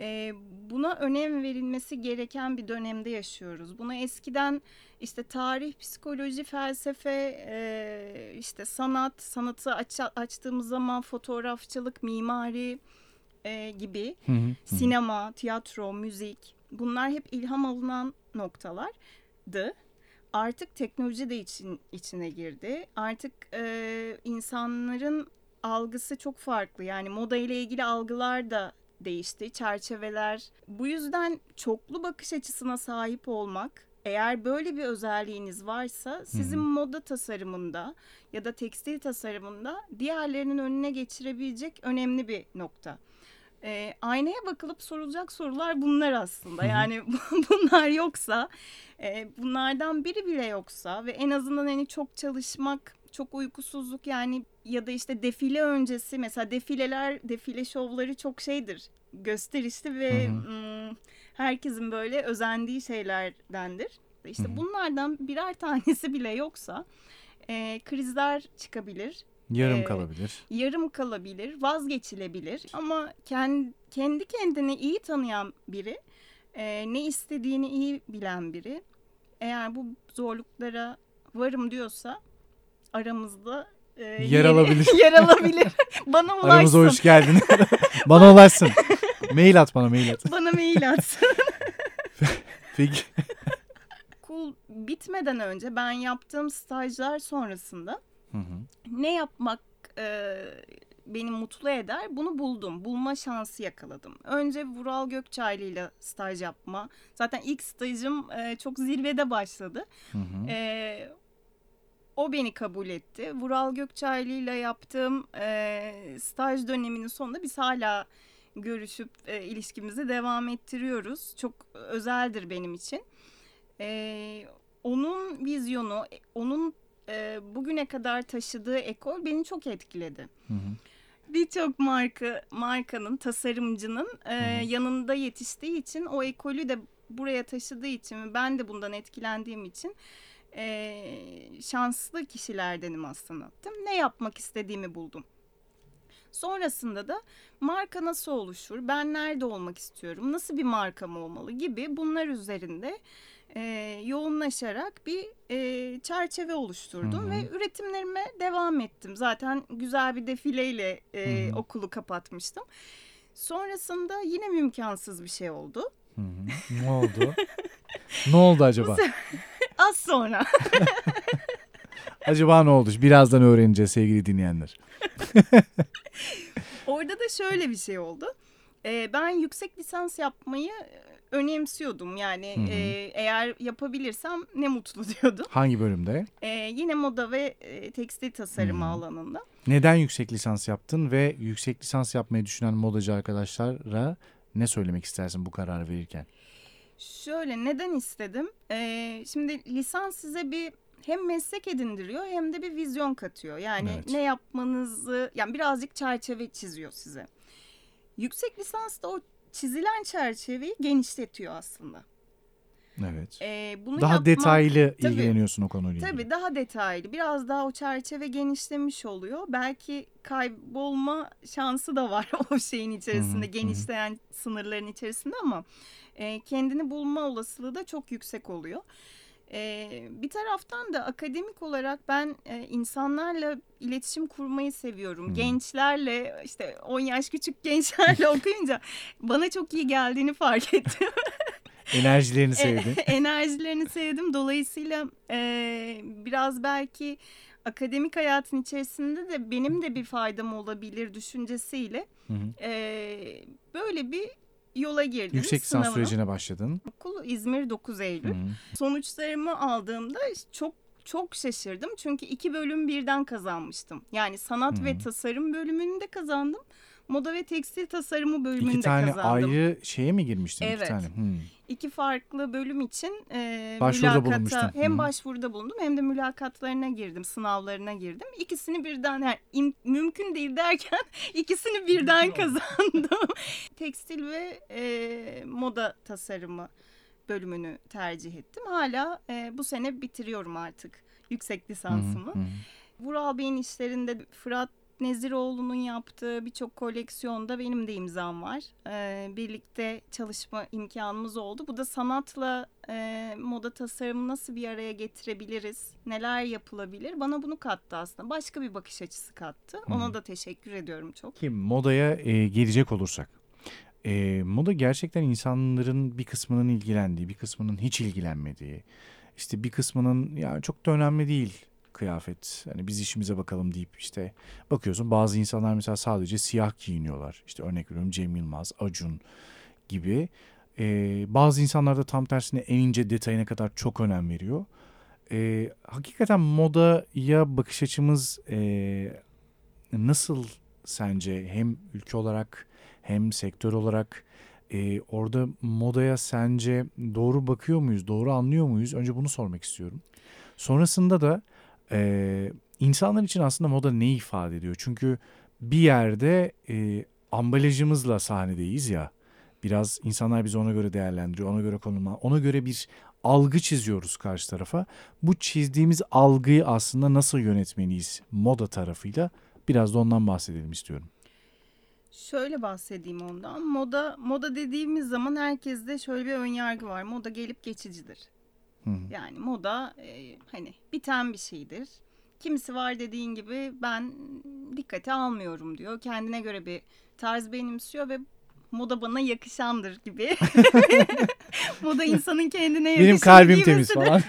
Ee, buna önem verilmesi gereken bir dönemde yaşıyoruz. Buna eskiden işte tarih, psikoloji, felsefe, e, işte sanat, sanatı aç, açtığımız zaman fotoğrafçılık, mimari e, gibi hı hı hı. sinema, tiyatro, müzik, bunlar hep ilham alınan noktalardı. Artık teknoloji de için, içine girdi. Artık e, insanların algısı çok farklı. Yani moda ile ilgili algılar da değişti, çerçeveler. Bu yüzden çoklu bakış açısına sahip olmak, eğer böyle bir özelliğiniz varsa sizin hmm. moda tasarımında ya da tekstil tasarımında diğerlerinin önüne geçirebilecek önemli bir nokta. E, aynaya bakılıp sorulacak sorular bunlar aslında. Yani bunlar yoksa, e, bunlardan biri bile yoksa ve en azından hani çok çalışmak, çok uykusuzluk, yani ya da işte defile öncesi mesela, defileler, defile şovları çok şeydir, gösterişli ve m- herkesin böyle özendiği şeylerdendir. İşte bunlardan birer tanesi bile yoksa e, krizler çıkabilir. Yarım e, kalabilir. Yarım kalabilir, vazgeçilebilir. Ama kendi, kendi kendini iyi tanıyan biri, e, ne istediğini iyi bilen biri, eğer bu zorluklara varım diyorsa aramızda e, yer yeni, alabilir. yer alabilir. Bana ulaşsın. Aramıza hoş geldin. Bana ulaşsın. Mail at bana, mail at. Bana mail atsın. Peki. Okul bitmeden önce ben yaptığım stajlar sonrasında hı hı. ne yapmak e, beni mutlu eder, bunu buldum. Bulma şansı yakaladım. Önce Vural Gökçaylı ile staj yapma. Zaten ilk stajım e, çok zirvede başladı. Hı hı. E, o beni kabul etti. Vural Gökçaylı ile yaptığım e, staj döneminin sonunda biz hala görüşüp e, ilişkimizi devam ettiriyoruz. Çok özeldir benim için. Ee, onun vizyonu, onun e, bugüne kadar taşıdığı ekol beni çok etkiledi. Birçok marka, markanın, tasarımcının e, yanında yetiştiği için, o ekolü de buraya taşıdığı için, ben de bundan etkilendiğim için e, şanslı kişilerdenim aslında. Ne yapmak istediğimi buldum. Sonrasında da marka nasıl oluşur, ben nerede olmak istiyorum, nasıl bir markam olmalı gibi bunlar üzerinde e, yoğunlaşarak bir e, çerçeve oluşturdum Hı-hı. ve üretimlerime devam ettim. Zaten güzel bir defileyle e, okulu kapatmıştım. Sonrasında yine mümkansız bir şey oldu. Hı-hı. Ne oldu? Ne oldu acaba? Az sonra. Acaba ne oldu? Birazdan öğreneceğiz sevgili dinleyenler. Orada da şöyle bir şey oldu. Ee, ben yüksek lisans yapmayı önemsiyordum. Yani e, eğer yapabilirsem ne mutlu diyordum. Hangi bölümde? Ee, yine moda ve e, tekstil tasarımı Hı-hı. alanında. Neden yüksek lisans yaptın ve yüksek lisans yapmayı düşünen modacı arkadaşlara ne söylemek istersin bu kararı verirken? Şöyle, neden istedim? Ee, şimdi lisans size bir hem meslek edindiriyor hem de bir vizyon katıyor. Yani evet. ne yapmanızı, yani birazcık çerçeve çiziyor size. Yüksek lisans da o çizilen çerçeveyi genişletiyor aslında. Evet. Ee, bunu daha yapmak, detaylı tabii, ilgileniyorsun o konuyla ilgili. Tabii daha detaylı. Biraz daha o çerçeve genişlemiş oluyor. Belki kaybolma şansı da var o şeyin içerisinde, hı-hı, genişleyen hı-hı. sınırların içerisinde, ama e, kendini bulma olasılığı da çok yüksek oluyor. Ee, bir taraftan da akademik olarak ben e, insanlarla iletişim kurmayı seviyorum. Hmm. Gençlerle, işte on yaş küçük gençlerle okuyunca bana çok iyi geldiğini fark ettim. Enerjilerini sevdim. Enerjilerini sevdim. Dolayısıyla e, biraz belki akademik hayatın içerisinde de benim de bir faydam olabilir düşüncesiyle hmm. e, böyle bir yola girdim. Yüksek lisans sürecine başladın. Okul İzmir dokuz Eylül. Hmm. Sonuçlarımı aldığımda çok çok şaşırdım. Çünkü iki bölüm birden kazanmıştım. Yani sanat hmm. ve tasarım bölümünü de kazandım. Moda ve tekstil tasarımı bölümünü iki de kazandım. İki tane ayrı şeye mi girmiştin? Evet. İki tane. Hmm. İki farklı bölüm için e, mülakata hem hmm. başvuruda bulundum hem de mülakatlarına girdim, sınavlarına girdim. İkisini birden, yani im, mümkün değil derken ikisini birden kazandım. Tekstil ve e, moda tasarımı bölümünü tercih ettim. Hala e, bu sene bitiriyorum artık yüksek lisansımı. Hmm. Hmm. Vural Bey'in işlerinde Fırat Neziroğlu'nun yaptığı birçok koleksiyonda benim de imzam var. Ee, birlikte çalışma imkanımız oldu. Bu da sanatla e, moda tasarımı nasıl bir araya getirebiliriz? Neler yapılabilir? Bana bunu kattı aslında. Başka bir bakış açısı kattı. Ona hmm. da teşekkür ediyorum çok. Ki modaya e, gelecek olursak. E, moda gerçekten insanların bir kısmının ilgilendiği, bir kısmının hiç ilgilenmediği. İşte bir kısmının ya çok da önemli değil. Kıyafet, hani biz işimize bakalım deyip işte bakıyorsun, bazı insanlar mesela sadece siyah giyiniyorlar. İşte örnek veriyorum Cem Yılmaz, Acun gibi. Ee, bazı insanlar da tam tersine en ince detayına kadar çok önem veriyor. Ee, hakikaten modaya bakış açımız e, nasıl sence, hem ülke olarak hem sektör olarak e, orada modaya sence doğru bakıyor muyuz, doğru anlıyor muyuz? Önce bunu sormak istiyorum. Sonrasında da Ee, insanlar için aslında moda ne ifade ediyor? Çünkü bir yerde e, ambalajımızla sahnedeyiz ya. Biraz insanlar bizi ona göre değerlendiriyor, ona göre konumlandırıyor, ona göre bir algı çiziyoruz karşı tarafa. Bu çizdiğimiz algıyı aslında nasıl yönetmeliyiz moda tarafıyla? Biraz da ondan bahsedelim istiyorum. Şöyle bahsedeyim ondan. Moda moda dediğimiz zaman herkeste şöyle bir önyargı var. Moda gelip geçicidir. Hı hı. Yani moda e, hani biten bir şeydir. Kimisi var dediğin gibi ben dikkate almıyorum diyor. Kendine göre bir tarz benimsiyor ve moda bana yakışandır gibi. Moda insanın kendine yakışan. Benim kalbim temiz falan.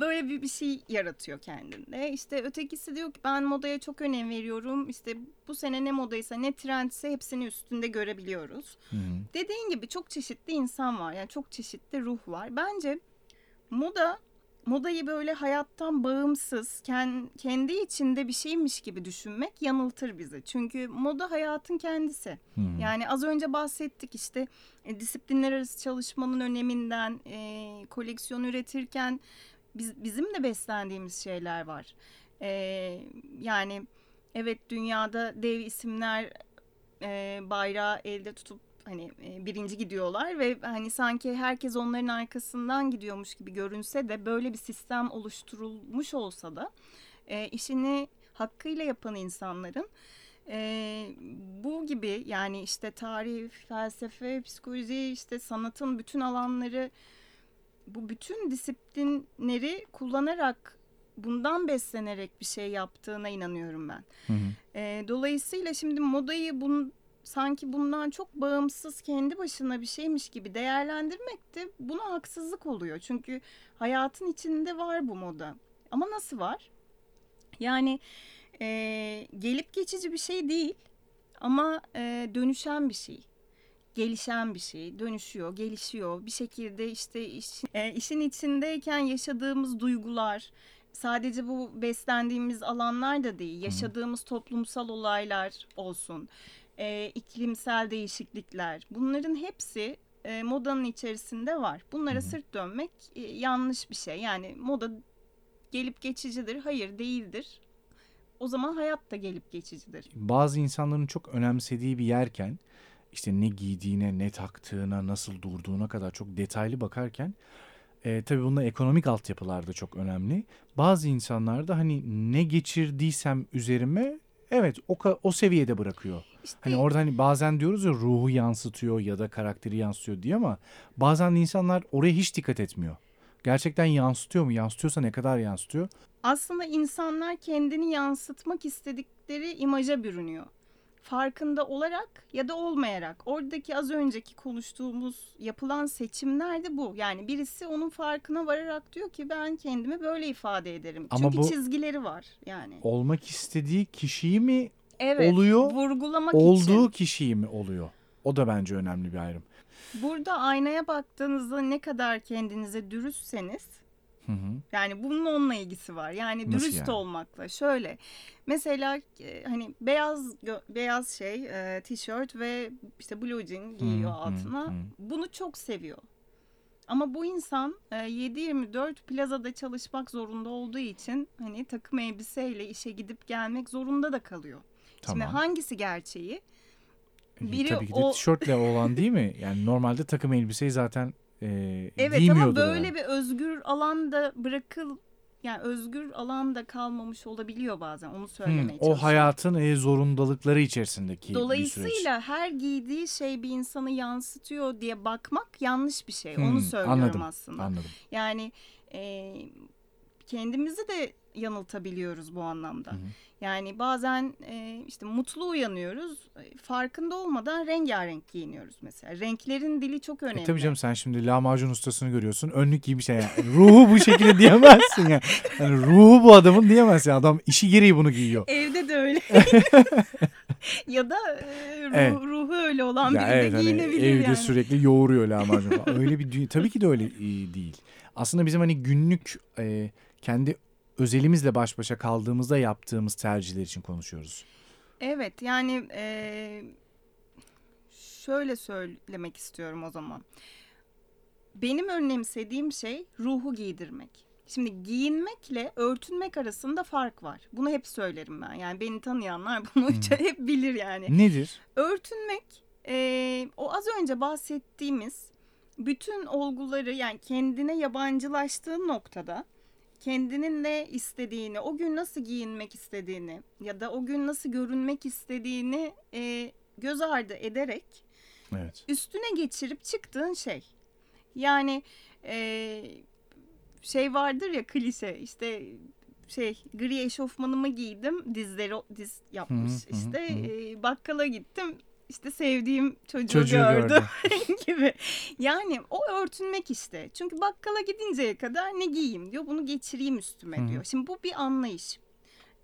Böyle bir, bir şey yaratıyor kendinde. İşte ötekisi diyor ki ben modaya çok önem veriyorum. İşte bu sene ne modaysa ne trendse hepsini üstünde görebiliyoruz. Hı. Dediğin gibi çok çeşitli insan var. Yani çok çeşitli ruh var. Bence moda modayı böyle hayattan bağımsız, kendi içinde bir şeymiş gibi düşünmek yanıltır bizi. Çünkü moda hayatın kendisi. Hmm. Yani az önce bahsettik işte e, disiplinler arası çalışmanın öneminden, e, koleksiyon üretirken biz, bizim de beslendiğimiz şeyler var. E, yani evet dünyada dev isimler e, bayrağı elde tutup hani birinci gidiyorlar ve hani sanki herkes onların arkasından gidiyormuş gibi görünse de böyle bir sistem oluşturulmuş olsa da e, işini hakkıyla yapan insanların e, bu gibi yani işte tarih, felsefe, psikoloji, işte sanatın bütün alanları, bu bütün disiplinleri kullanarak bundan beslenerek bir şey yaptığına inanıyorum ben. Hı hı. E, dolayısıyla şimdi modayı bunun sanki bundan çok bağımsız kendi başına bir şeymiş gibi değerlendirmek de buna haksızlık oluyor. Çünkü hayatın içinde var bu moda. Ama nasıl var? Yani e, gelip geçici bir şey değil ama e, dönüşen bir şey. Gelişen bir şey. Dönüşüyor, gelişiyor. Bir şekilde işte iş, e, işin içindeyken yaşadığımız duygular, sadece bu beslendiğimiz alanlar da değil. Yaşadığımız toplumsal olaylar olsun. E, iklimsel değişiklikler, bunların hepsi e, modanın içerisinde var. Bunlara hmm. sırt dönmek e, yanlış bir şey. Yani moda gelip geçicidir, hayır değildir. O zaman hayat da gelip geçicidir. Bazı insanların çok önemsediği bir yerken, işte ne giydiğine, ne taktığına, nasıl durduğuna kadar çok detaylı bakarken, e, tabii bunun ekonomik altyapılar da çok önemli. Bazı insanlar da hani ne geçirdiysem üzerime, evet o, o seviyede bırakıyor. İşte, hani orada hani bazen diyoruz ya ruhu yansıtıyor ya da karakteri yansıtıyor diye, ama bazen insanlar oraya hiç dikkat etmiyor. Gerçekten yansıtıyor mu? Yansıtıyorsa ne kadar yansıtıyor? Aslında insanlar kendini yansıtmak istedikleri imaja bürünüyor. Farkında olarak ya da olmayarak. Oradaki az önceki konuştuğumuz yapılan seçimler de bu. Yani birisi onun farkına vararak diyor ki ben kendimi böyle ifade ederim. Ama çünkü çizgileri var yani. Olmak istediği kişiyi mi evet, oluyor, vurgulamak olduğu için kişiyi mi oluyor? O da bence önemli bir ayrım. Burada aynaya baktığınızda ne kadar kendinize dürüstseniz, hı hı. yani bunun onunla ilgisi var. Yani nasıl dürüst yani? Olmakla. Şöyle mesela hani beyaz beyaz şey e, tişört ve işte blue jean giyiyor hı, altına. Hı, hı. Bunu çok seviyor. Ama bu insan e, yedi yirmi dört plazada çalışmak zorunda olduğu için hani takım elbiseyle işe gidip gelmek zorunda da kalıyor. Tamam. Şimdi hangisi gerçeği? Biri tabii ki de o... tişörtle olan değil mi? Yani normalde takım elbiseyi zaten e, evet, giymiyordu. Evet ama böyle yani bir özgür alanda bırakıl, yani özgür alanda kalmamış olabiliyor bazen, onu söylemeye hmm, çalışıyorum. O hayatın e, zorundalıkları içerisindeki dolayısıyla bir süreç. Her giydiği şey bir insanı yansıtıyor diye bakmak yanlış bir şey. Hmm, onu söylüyorum anladım, aslında. Anladım. Yani e, kendimizi de yanıltabiliyoruz bu anlamda. Hı hı. Yani bazen e, işte mutlu uyanıyoruz. Farkında olmadan rengarenk giyiniyoruz mesela. Renklerin dili çok önemli. E tabii canım, sen şimdi lahmacun ustasını görüyorsun. Önlük giymiş yani. Ruhu bu şekilde diyemezsin ya. Yani ruhu bu adamın diyemezsin. Adam işi gereği bunu giyiyor. Evde de öyle. Ya da e, ruh, evet. ruhu öyle olan biri evet, de giyinebilir hani evde yani. Evde sürekli yoğuruyor lahmacun falan. Öyle bir tabii ki de öyle e, değil. Aslında bizim hani günlük e, kendi özelimizle baş başa kaldığımızda yaptığımız tercihler için konuşuyoruz. Evet yani e, şöyle söylemek istiyorum o zaman. Benim önemsediğim şey ruhu giydirmek. Şimdi giyinmekle örtünmek arasında fark var. Bunu hep söylerim ben. Yani beni tanıyanlar bunu hmm. hep bilir yani. Nedir? Örtünmek e, o az önce bahsettiğimiz bütün olguları, yani kendine yabancılaştığın noktada kendinin ne istediğini, o gün nasıl giyinmek istediğini ya da o gün nasıl görünmek istediğini e, göz ardı ederek evet. üstüne geçirip çıktığın şey. Yani e, şey vardır ya, klişe işte, şey gri eşofmanımı giydim, dizleri diz yapmış, hı, işte hı, hı. E, bakkala gittim, işte sevdiğim çocuğu, çocuğu gördüm gibi. Yani o örtünmek işte. Çünkü bakkala gidinceye kadar ne giyeyim diyor, bunu geçireyim üstüme hı. diyor. Şimdi bu bir anlayış.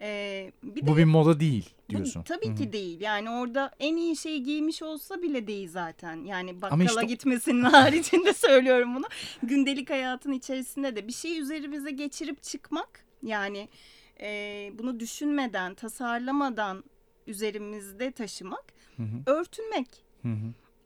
Ee, bir bu de, bir moda değil diyorsun. Bu, tabii Hı-hı. ki değil. Yani orada en iyi şeyi giymiş olsa bile değil zaten. Yani bakkala işte... gitmesinin haricinde söylüyorum bunu. Gündelik hayatın içerisinde de bir şey üzerimize geçirip çıkmak. Yani e, bunu düşünmeden, tasarlamadan üzerimizde taşımak, hı hı. örtünmek. Hı hı.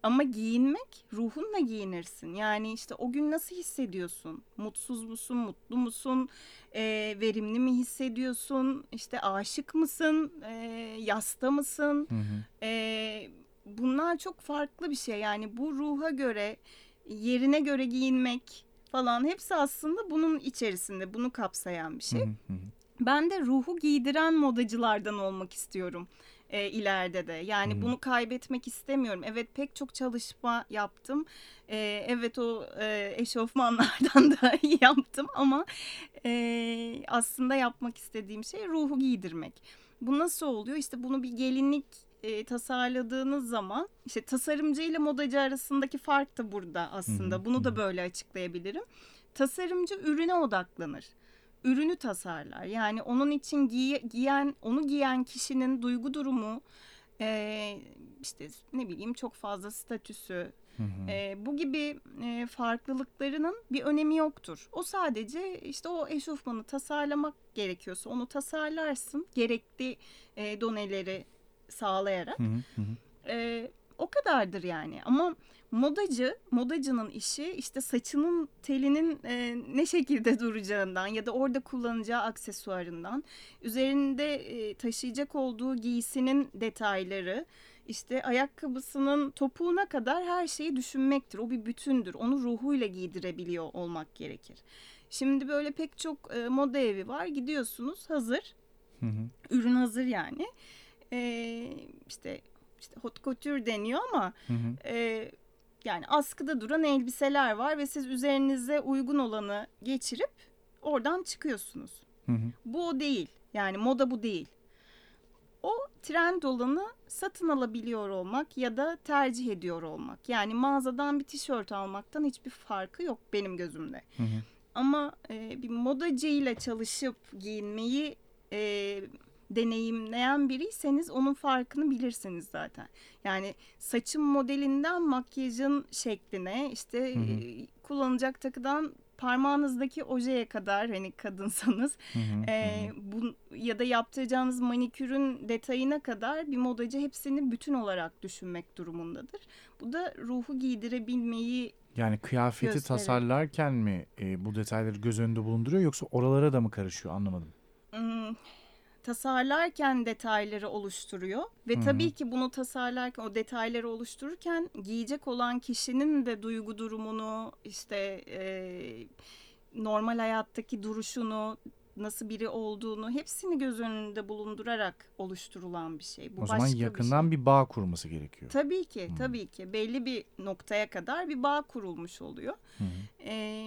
Ama giyinmek, ruhunla giyinirsin. Yani işte o gün nasıl hissediyorsun? Mutsuz musun, mutlu musun? E, verimli mi hissediyorsun? İşte aşık mısın? E, yasta mısın? Hı hı. E, bunlar çok farklı bir şey. Yani bu ruha göre, yerine göre giyinmek falan, hepsi aslında bunun içerisinde, bunu kapsayan bir şey. Hı hı hı. Ben de ruhu giydiren modacılardan olmak istiyorum e, ileride de. Yani hmm. bunu kaybetmek istemiyorum. Evet, pek çok çalışma yaptım. E, evet, o e, eşofmanlardan da yaptım ama e, aslında yapmak istediğim şey ruhu giydirmek. Bu nasıl oluyor? İşte bunu bir gelinlik e, tasarladığınız zaman, işte tasarımcı ile modacı arasındaki fark da burada aslında. Hmm. Bunu da böyle açıklayabilirim. Tasarımcı ürüne odaklanır. Ürünü tasarlar. Yani onun için giy- giyen, onu giyen kişinin duygu durumu, e, işte ne bileyim çok fazla statüsü, hı hı. E, bu gibi e, farklılıklarının bir önemi yoktur. O sadece işte o eşofmanı tasarlamak gerekiyorsa onu tasarlarsın, gerekli e, doneleri sağlayarak. Hı hı hı. E, o kadardır yani. Ama modacı, modacının işi işte saçının telinin e, ne şekilde duracağından ya da orada kullanacağı aksesuarından, üzerinde e, taşıyacak olduğu giysinin detayları, işte ayakkabısının topuğuna kadar her şeyi düşünmektir. O bir bütündür. Onu ruhuyla giydirebiliyor olmak gerekir. Şimdi böyle pek çok e, moda evi var. Gidiyorsunuz, hazır. Hı hı. Ürün hazır yani. E, işte işte haute couture deniyor ama... Hı hı. E, Yani askıda duran elbiseler var ve siz üzerinize uygun olanı geçirip oradan çıkıyorsunuz. Hı hı. Bu o değil. Yani moda bu değil. O trend olanı satın alabiliyor olmak ya da tercih ediyor olmak. Yani mağazadan bir tişört almaktan hiçbir farkı yok benim gözümde. Hı hı. Ama e, bir modacıyla çalışıp giyinmeyi... E, deneyimleyen biriyseniz onun farkını bilirsiniz zaten. Yani saçın modelinden makyajın şekline, işte hı hı. E, kullanacak takıdan parmağınızdaki ojeye kadar, hani kadınsanız hı hı, e, hı. Bu, ya da yaptıracağınız manikürün detayına kadar bir modacı hepsini bütün olarak düşünmek durumundadır. Bu da ruhu giydirebilmeyi, yani kıyafeti gösterir. Tasarlarken mi e, bu detayları göz önünde bulunduruyor, yoksa oralara da mı karışıyor, anlamadım. Hmm. Tasarlarken detayları oluşturuyor ve hmm. tabii ki bunu tasarlarken, o detayları oluştururken giyecek olan kişinin de duygu durumunu, işte e, normal hayattaki duruşunu, nasıl biri olduğunu, hepsini göz önünde bulundurarak oluşturulan bir şey. Bu o zaman yakından bir, şey. bir bağ kurması gerekiyor. Tabii ki, hmm. tabii ki. Belli bir noktaya kadar bir bağ kurulmuş oluyor. Hmm. E,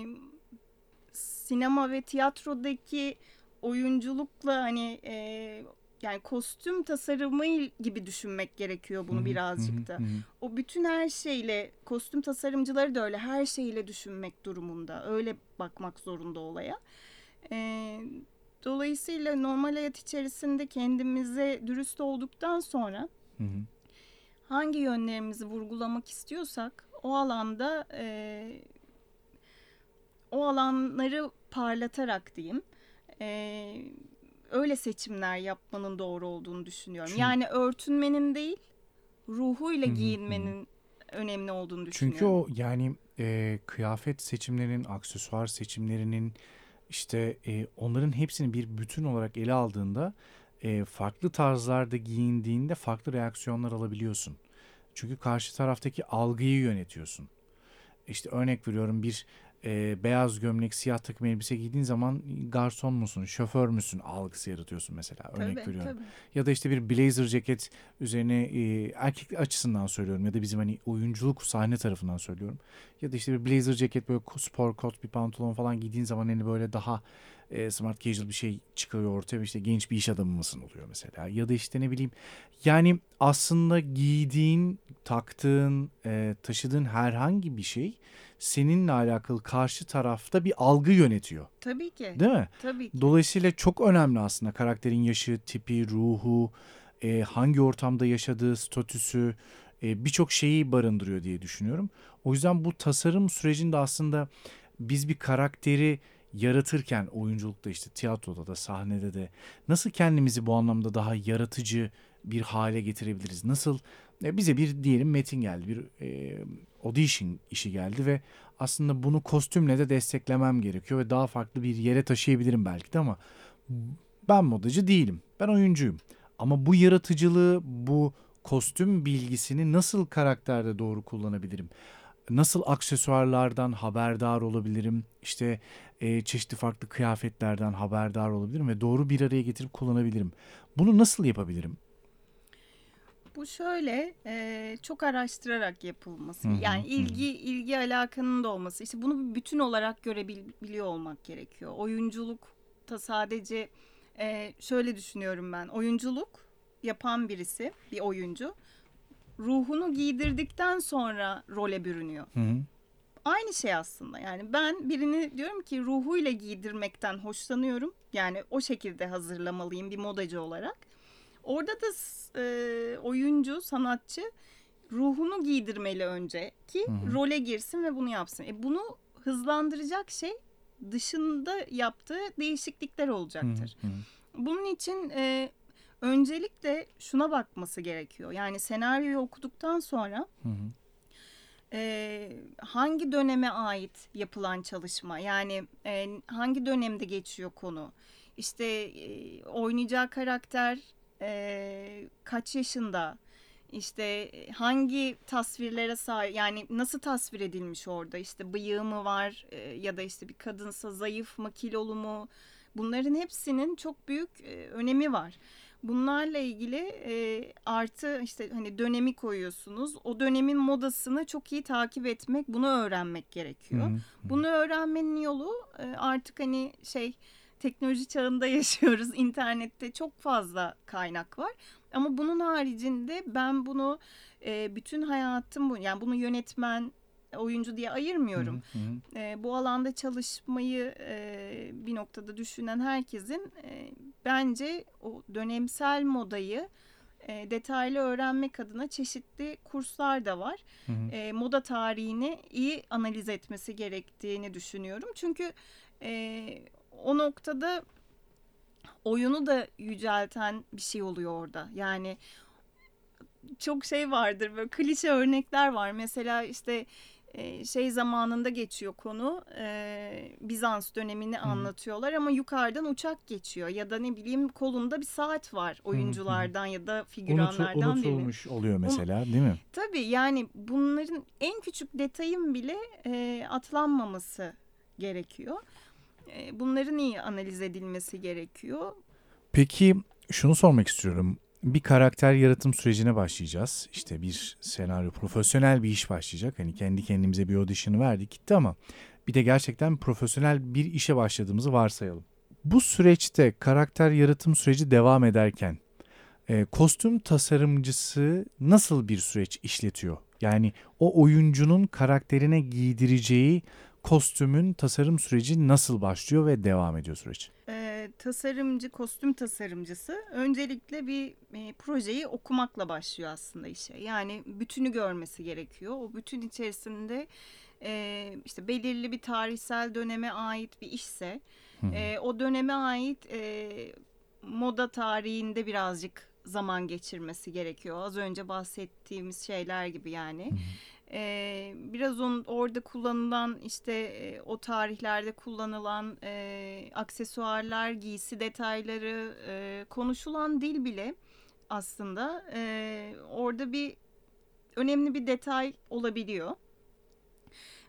sinema ve tiyatrodaki oyunculukla, hani e, yani kostüm tasarımı gibi düşünmek gerekiyor bunu, hı-hı, birazcık da. Hı-hı. O bütün her şeyle, kostüm tasarımcıları da öyle her şeyle düşünmek durumunda. Öyle bakmak zorunda olaya. E, dolayısıyla normal hayat içerisinde kendimize dürüst olduktan sonra, hı-hı, hangi yönlerimizi vurgulamak istiyorsak o alanda e, o alanları parlatarak diyeyim. Ee, öyle seçimler yapmanın doğru olduğunu düşünüyorum. Çünkü... Yani örtünmenin değil, ruhuyla giyinmenin Hı-hı. önemli olduğunu düşünüyorum. Çünkü o yani e, kıyafet seçimlerinin, aksesuar seçimlerinin, işte e, onların hepsini bir bütün olarak ele aldığında, e, farklı tarzlarda giyindiğinde farklı reaksiyonlar alabiliyorsun. Çünkü karşı taraftaki algıyı yönetiyorsun. işte örnek veriyorum bir e, beyaz gömlek, siyah takım elbise giydiğin zaman garson musun, şoför müsün algısı yaratıyorsun mesela. Örnek tabii, veriyorum. Tabii. Ya da işte bir blazer ceket üzerine e, erkek açısından söylüyorum ya da bizim hani oyunculuk sahne tarafından söylüyorum. Ya da işte bir blazer ceket böyle spor kot bir pantolon falan giydiğin zaman hani böyle daha smart casual bir şey çıkıyor ortaya, işte genç bir iş adamı mısın oluyor mesela, ya da işte ne bileyim yani aslında giydiğin, taktığın, taşıdığın herhangi bir şey seninle alakalı karşı tarafta bir algı yönetiyor. Tabii ki. Değil mi? Tabii ki. Dolayısıyla çok önemli aslında karakterin yaşı, tipi, ruhu, hangi ortamda yaşadığı, statüsü, birçok şeyi barındırıyor diye düşünüyorum. O yüzden bu tasarım sürecinde aslında biz bir karakteri yaratırken oyunculukta, işte tiyatroda da, sahnede de nasıl kendimizi bu anlamda daha yaratıcı bir hale getirebiliriz? Nasıl bize bir diyelim metin geldi, bir e, audition işi geldi ve aslında bunu kostümle de desteklemem gerekiyor ve daha farklı bir yere taşıyabilirim belki de, ama ben modacı değilim, ben oyuncuyum. Ama bu yaratıcılığı, bu kostüm bilgisini nasıl karakterde doğru kullanabilirim? Nasıl aksesuarlardan haberdar olabilirim? İşte e, çeşitli farklı kıyafetlerden haberdar olabilirim ve doğru bir araya getirip kullanabilirim. Bunu nasıl yapabilirim? Bu şöyle e, çok araştırarak yapılması. Hı-hı, yani ilgi hı-hı. ilgi alakanın da olması. İşte bunu bir bütün olarak görebiliyor olmak gerekiyor. Oyunculukta sadece e, şöyle düşünüyorum ben. Oyunculuk yapan birisi, bir oyuncu, ruhunu giydirdikten sonra role bürünüyor. Hı hı. Aynı şey aslında. Yani ben birini diyorum ki ruhuyla giydirmekten hoşlanıyorum. Yani o şekilde hazırlamalıyım bir modacı olarak. Orada da e, oyuncu, sanatçı ruhunu giydirmeli önce ki hı hı. role girsin ve bunu yapsın. E, bunu hızlandıracak şey dışında yaptığı değişiklikler olacaktır. Hı hı. Bunun için E, öncelikle şuna bakması gerekiyor. Yani senaryoyu okuduktan sonra hı hı. E, hangi döneme ait yapılan çalışma? Yani e, hangi dönemde geçiyor konu? İşte e, oynayacağı karakter e, kaç yaşında? İşte hangi tasvirlere sahip? Yani nasıl tasvir edilmiş orada? İşte bıyığı mı var? E, ya da işte bir kadınsa zayıf mı, kilolu mu? Bunların hepsinin çok büyük e, önemi var. Bunlarla ilgili e, artı işte hani dönemi koyuyorsunuz. O dönemin modasını çok iyi takip etmek, bunu öğrenmek gerekiyor. Hı hı. Bunu öğrenmenin yolu e, artık hani şey teknoloji çağında yaşıyoruz. İnternette çok fazla kaynak var. Ama bunun haricinde ben bunu e, bütün hayatım, yani bunu yönetmen, oyuncu diye ayırmıyorum. Hı hı. E, bu alanda çalışmayı e, bir noktada düşünen herkesin e, bence o dönemsel modayı e, detaylı öğrenmek adına çeşitli kurslar da var. Hı hı. E, moda tarihini iyi analiz etmesi gerektiğini düşünüyorum. Çünkü e, o noktada oyunu da yücelten bir şey oluyor orada. Yani çok şey vardır, böyle klişe örnekler var. Mesela işte şey zamanında geçiyor konu, e, Bizans dönemini hmm. anlatıyorlar ama yukarıdan uçak geçiyor ya da ne bileyim kolunda bir saat var oyunculardan hmm. ya da figüranlardan Unutu, unutulmuş biri. oluyor mesela, değil mi? Tabii, yani bunların en küçük detayın bile e, atlanmaması gerekiyor. E, bunların iyi analiz edilmesi gerekiyor. Peki şunu sormak istiyorum. Bir karakter yaratım sürecine başlayacağız. İşte bir senaryo, profesyonel bir iş başlayacak. Hani kendi kendimize bir audition verdik gitti, ama bir de gerçekten profesyonel bir işe başladığımızı varsayalım. Bu süreçte, karakter yaratım süreci devam ederken e, kostüm tasarımcısı nasıl bir süreç işletiyor? Yani o oyuncunun karakterine giydireceği kostümün tasarım süreci nasıl başlıyor ve devam ediyor süreç? E, tasarımcı, kostüm tasarımcısı öncelikle bir e, projeyi okumakla başlıyor aslında işe. Yani bütünü görmesi gerekiyor. O bütün içerisinde e, işte belirli bir tarihsel döneme ait bir işse e, o döneme ait e, moda tarihinde birazcık zaman geçirmesi gerekiyor. Az önce bahsettiğimiz şeyler gibi yani. Hı hı. Ee, biraz onun orada kullanılan işte e, o tarihlerde kullanılan e, aksesuarlar, giysi detayları, e, konuşulan dil bile aslında e, orada bir önemli bir detay olabiliyor.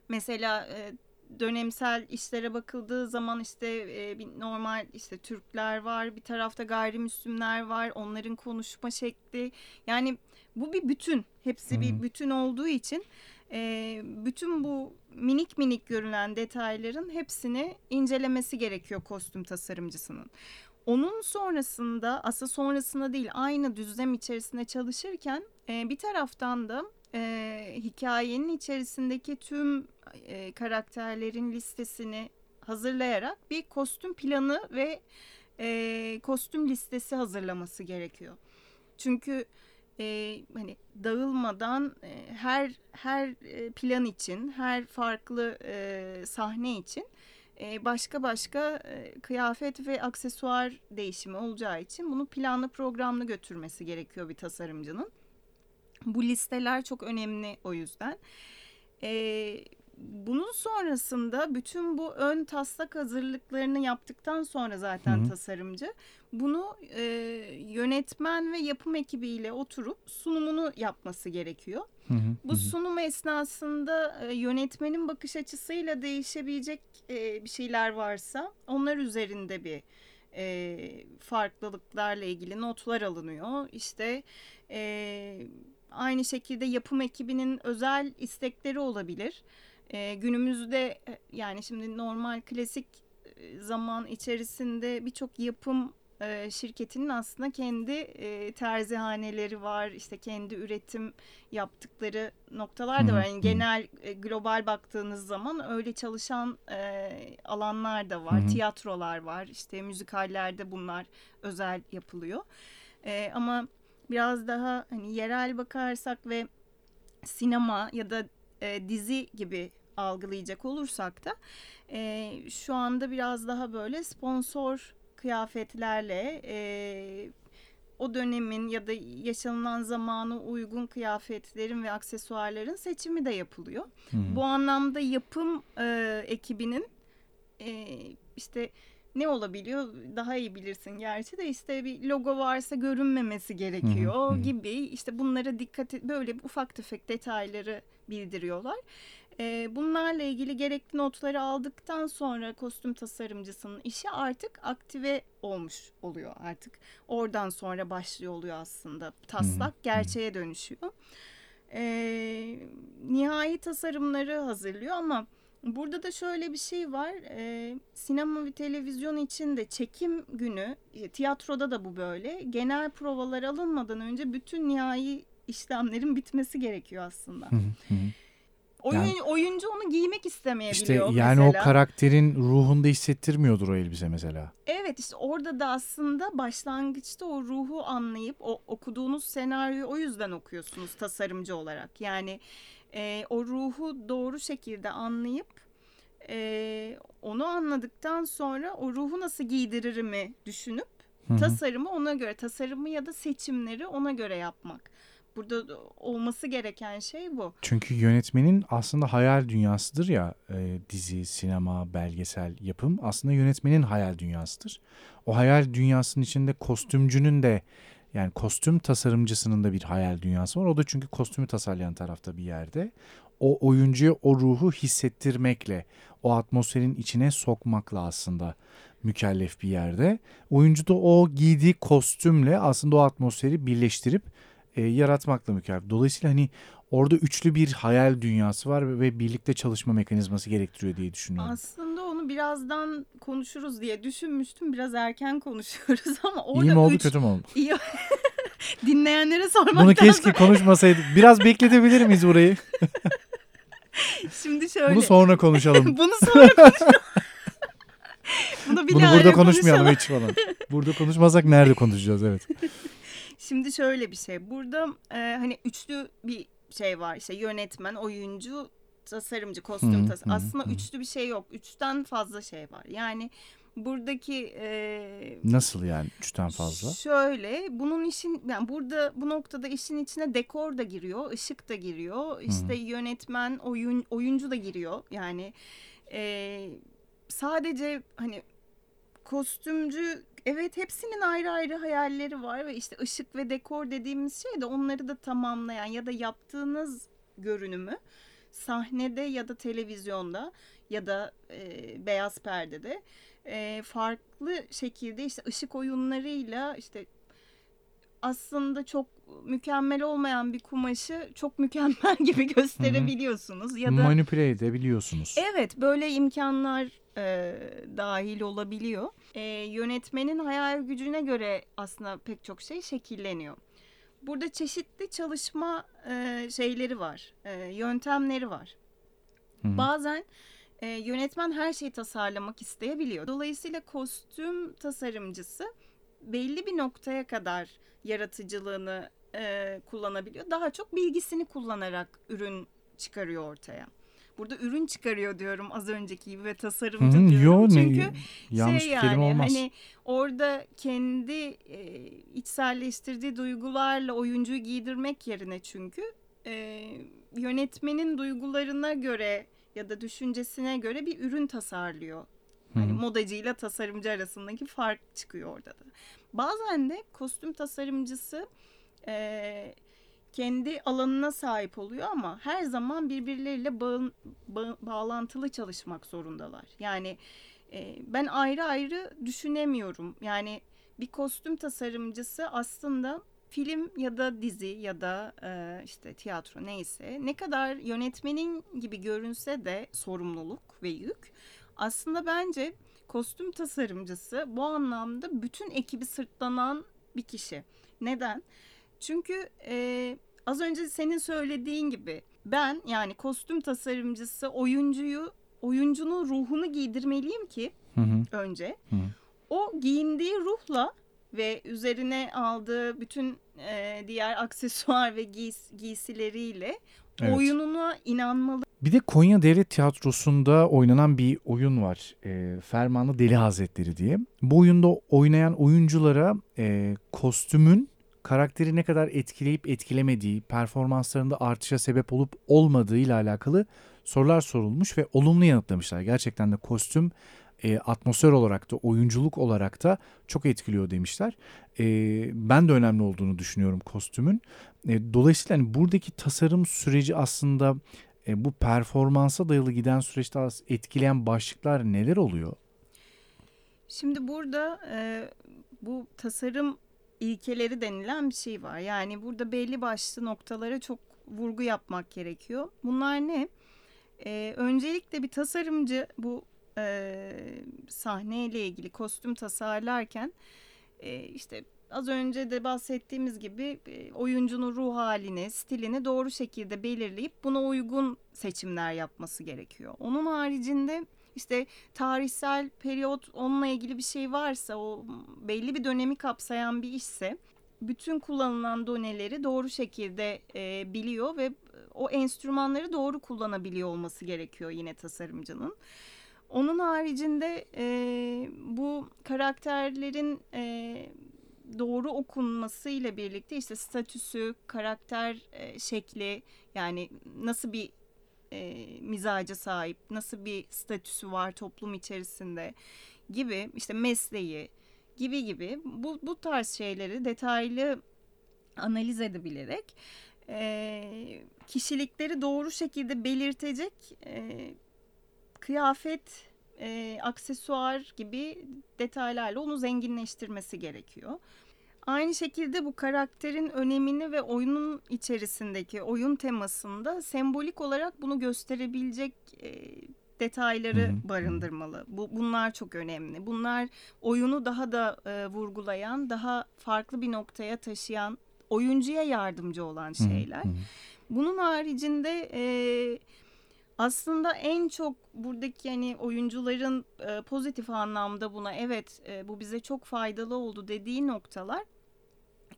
Mesela e, dönemsel işlere bakıldığı zaman işte e, bir normal işte Türkler var, bir tarafta gayrimüslimler var, onların konuşma şekli. Yani bu bir bütün, hepsi hmm. bir bütün olduğu için e, bütün bu minik minik görülen detayların hepsini incelemesi gerekiyor kostüm tasarımcısının. Onun sonrasında, asıl sonrasında değil, aynı düzlem içerisinde çalışırken e, bir taraftan da e, hikayenin içerisindeki tüm e, karakterlerin listesini hazırlayarak bir kostüm planı ve e, kostüm listesi hazırlaması gerekiyor. Çünkü e, hani dağılmadan e, her her plan için, her farklı e, sahne için başka başka kıyafet ve aksesuar değişimi olacağı için bunu planlı programlı götürmesi gerekiyor bir tasarımcının. Bu listeler çok önemli o yüzden. Bunun sonrasında bütün bu ön taslak hazırlıklarını yaptıktan sonra zaten Hı-hı. tasarımcı bunu yönetmen ve yapım ekibiyle oturup sunumunu yapması gerekiyor. Hı hı, bu hı. sunum esnasında e, yönetmenin bakış açısıyla değişebilecek e, bir şeyler varsa onlar üzerinde bir e, farklılıklarla ilgili notlar alınıyor. İşte e, aynı şekilde yapım ekibinin özel istekleri olabilir. E, günümüzde yani şimdi normal klasik zaman içerisinde birçok yapım şirketinin aslında kendi e, terzihaneleri var, işte kendi üretim yaptıkları noktalar da var. Yani genel e, global baktığınız zaman öyle çalışan e, alanlar da var, Hı-hı. tiyatrolar var, işte müzikallerde bunlar özel yapılıyor. E, ama biraz daha hani yerel bakarsak ve sinema ya da e, dizi gibi algılayacak olursak da e, şu anda biraz daha böyle sponsor kıyafetlerle e, o dönemin ya da yaşanılan zamana uygun kıyafetlerin ve aksesuarların seçimi de yapılıyor. Hmm. Bu anlamda yapım e, ekibinin e, işte ne olabiliyor, daha iyi bilirsin gerçi de, işte bir logo varsa görünmemesi gerekiyor hmm. gibi, işte bunlara dikkat et, böyle ufak tefek detayları bildiriyorlar. Bunlarla ilgili gerekli notları aldıktan sonra kostüm tasarımcısının işi artık aktive olmuş oluyor artık. Oradan sonra başlıyor oluyor aslında. Taslak hmm. gerçeğe dönüşüyor. E, nihai tasarımları hazırlıyor ama burada da şöyle bir şey var. E, sinema ve televizyon için de çekim günü, tiyatroda da bu böyle. Genel provalar alınmadan önce bütün nihai işlemlerin bitmesi gerekiyor aslında. Hı hı. Oyun, yani, oyuncu onu giymek istemeyebiliyor işte, yani mesela. O karakterin ruhunda hissettirmiyordur o elbise mesela. Evet, işte orada da aslında başlangıçta o ruhu anlayıp o okuduğunuz senaryoyu o yüzden okuyorsunuz tasarımcı olarak. Yani e, o ruhu doğru şekilde anlayıp e, onu anladıktan sonra o ruhu nasıl giydiririmi düşünüp Hı-hı. tasarımı ona göre, tasarımı ya da seçimleri ona göre yapmak. Burada olması gereken şey bu. Çünkü yönetmenin aslında hayal dünyasıdır ya, e, dizi, sinema, belgesel yapım aslında yönetmenin hayal dünyasıdır. O hayal dünyasının içinde kostümcünün de, yani kostüm tasarımcısının da bir hayal dünyası var. O da çünkü kostümü tasarlayan tarafta bir yerde. O oyuncuya o ruhu hissettirmekle, o atmosferin içine sokmakla aslında mükellef bir yerde. Oyuncu da o giydiği kostümle aslında o atmosferi birleştirip E, yaratmakla mükellef. Dolayısıyla hani orada üçlü bir hayal dünyası var ve, ve birlikte çalışma mekanizması gerektiriyor diye düşünüyorum. Aslında onu birazdan konuşuruz diye düşünmüştüm. Biraz erken konuşuyoruz ama orada İyi mi oldu üç... kötü mü oldu? İyi... Dinleyenlere sormaktan... Bunu keşke konuşmasaydık. Biraz bekletebilir miyiz burayı? Şimdi şöyle... Bunu sonra konuşalım. Bunu sonra konuşalım. Bunu, Bunu burada konuşmayalım hiç falan. Burada konuşmazsak nerede konuşacağız, evet. Şimdi şöyle bir şey, burada e, hani üçlü bir şey var, işte yönetmen, oyuncu, tasarımcı, kostüm tasarımcı. Aslında üçlü bir şey yok, üçten fazla şey var. Yani buradaki e, nasıl yani üçten fazla? Şöyle, bunun işin, yani burada bu noktada işin içine dekor da giriyor, ışık da giriyor, işte hmm. yönetmen, oyun, oyuncu da giriyor. Yani e, sadece hani kostümcü. Evet, hepsinin ayrı ayrı hayalleri var ve işte ışık ve dekor dediğimiz şey de onları da tamamlayan ya da yaptığınız görünümü sahnede ya da televizyonda ya da e, beyaz perdede e, farklı şekilde işte ışık oyunlarıyla işte aslında çok mükemmel olmayan bir kumaşı çok mükemmel gibi gösterebiliyorsunuz. Hı-hı. Ya da manipüle edebiliyorsunuz. Evet, böyle imkanlar e, dahil olabiliyor. E, yönetmenin hayal gücüne göre aslında pek çok şey şekilleniyor. Burada çeşitli çalışma e, şeyleri var, e, yöntemleri var. Hı-hı. Bazen e, yönetmen her şeyi tasarlamak isteyebiliyor. Dolayısıyla kostüm tasarımcısı belli bir noktaya kadar yaratıcılığını e, kullanabiliyor. Daha çok bilgisini kullanarak ürün çıkarıyor ortaya. Burada ürün çıkarıyor diyorum az önceki gibi ve tasarımcı Hı, diyorum. Yo, Çünkü ne, yanlış şey bir yani, kelime olmaz. Hani orada kendi e, içselleştirdiği duygularla oyuncuyu giydirmek yerine çünkü e, yönetmenin duygularına göre ya da düşüncesine göre bir ürün tasarlıyor. Hani modacıyla tasarımcı arasındaki fark çıkıyor orada da. Bazen de kostüm tasarımcısı e, kendi alanına sahip oluyor ama her zaman birbirleriyle bağ, bağ, bağlantılı çalışmak zorundalar. Yani e, ben ayrı ayrı düşünemiyorum. Yani bir kostüm tasarımcısı aslında film ya da dizi ya da e, işte tiyatro neyse ne kadar yönetmenin gibi görünse de sorumluluk ve yük. Aslında bence kostüm tasarımcısı bu anlamda bütün ekibi sırtlanan bir kişi. Neden? Çünkü e, az önce senin söylediğin gibi ben yani kostüm tasarımcısı oyuncuyu, oyuncunun ruhunu giydirmeliyim ki hı hı. önce. Hı. O giyindiği ruhla ve üzerine aldığı bütün e, diğer aksesuar ve giys- giysileriyle evet. oyununa inanmalı. Bir de Konya Devlet Tiyatrosu'nda oynanan bir oyun var. E, Fermanlı Deli Hazretleri diye. Bu oyunda oynayan oyunculara e, kostümün karakteri ne kadar etkileyip etkilemediği, performanslarında artışa sebep olup olmadığıyla alakalı sorular sorulmuş ve olumlu yanıtlamışlar. Gerçekten de kostüm e, atmosfer olarak da oyunculuk olarak da çok etkiliyor demişler. E, ben de önemli olduğunu düşünüyorum kostümün. E, dolayısıyla hani buradaki tasarım süreci aslında... E, bu performansa dayalı giden süreçte etkileyen başlıklar neler oluyor? Şimdi burada e, bu tasarım ilkeleri denilen bir şey var. Yani burada belli başlı noktalara çok vurgu yapmak gerekiyor. Bunlar ne? E, öncelikle bir tasarımcı bu e, sahneyle ilgili kostüm tasarlarken e, işte... Az önce de bahsettiğimiz gibi oyuncunun ruh halini, stilini doğru şekilde belirleyip buna uygun seçimler yapması gerekiyor. Onun haricinde işte tarihsel periyot onunla ilgili bir şey varsa, o belli bir dönemi kapsayan bir işse bütün kullanılan doneleri doğru şekilde e, biliyor ve o enstrümanları doğru kullanabiliyor olması gerekiyor yine tasarımcının. Onun haricinde e, bu karakterlerin... E, doğru okunmasıyla birlikte işte statüsü, karakter e, şekli yani nasıl bir e, mizaca sahip, nasıl bir statüsü var toplum içerisinde gibi işte mesleği gibi gibi bu, bu tarz şeyleri detaylı analiz edebilerek e, kişilikleri doğru şekilde belirtecek e, kıyafet, E, aksesuar gibi detaylarla onu zenginleştirmesi gerekiyor. Aynı şekilde bu karakterin önemini ve oyunun içerisindeki oyun temasında sembolik olarak bunu gösterebilecek e, detayları Hı-hı. barındırmalı. Bu, bunlar çok önemli. Bunlar oyunu daha da e, vurgulayan, daha farklı bir noktaya taşıyan, oyuncuya yardımcı olan şeyler. Hı-hı. Bunun haricinde... E, Aslında en çok buradaki yani oyuncuların e, pozitif anlamda buna evet e, bu bize çok faydalı oldu dediği noktalar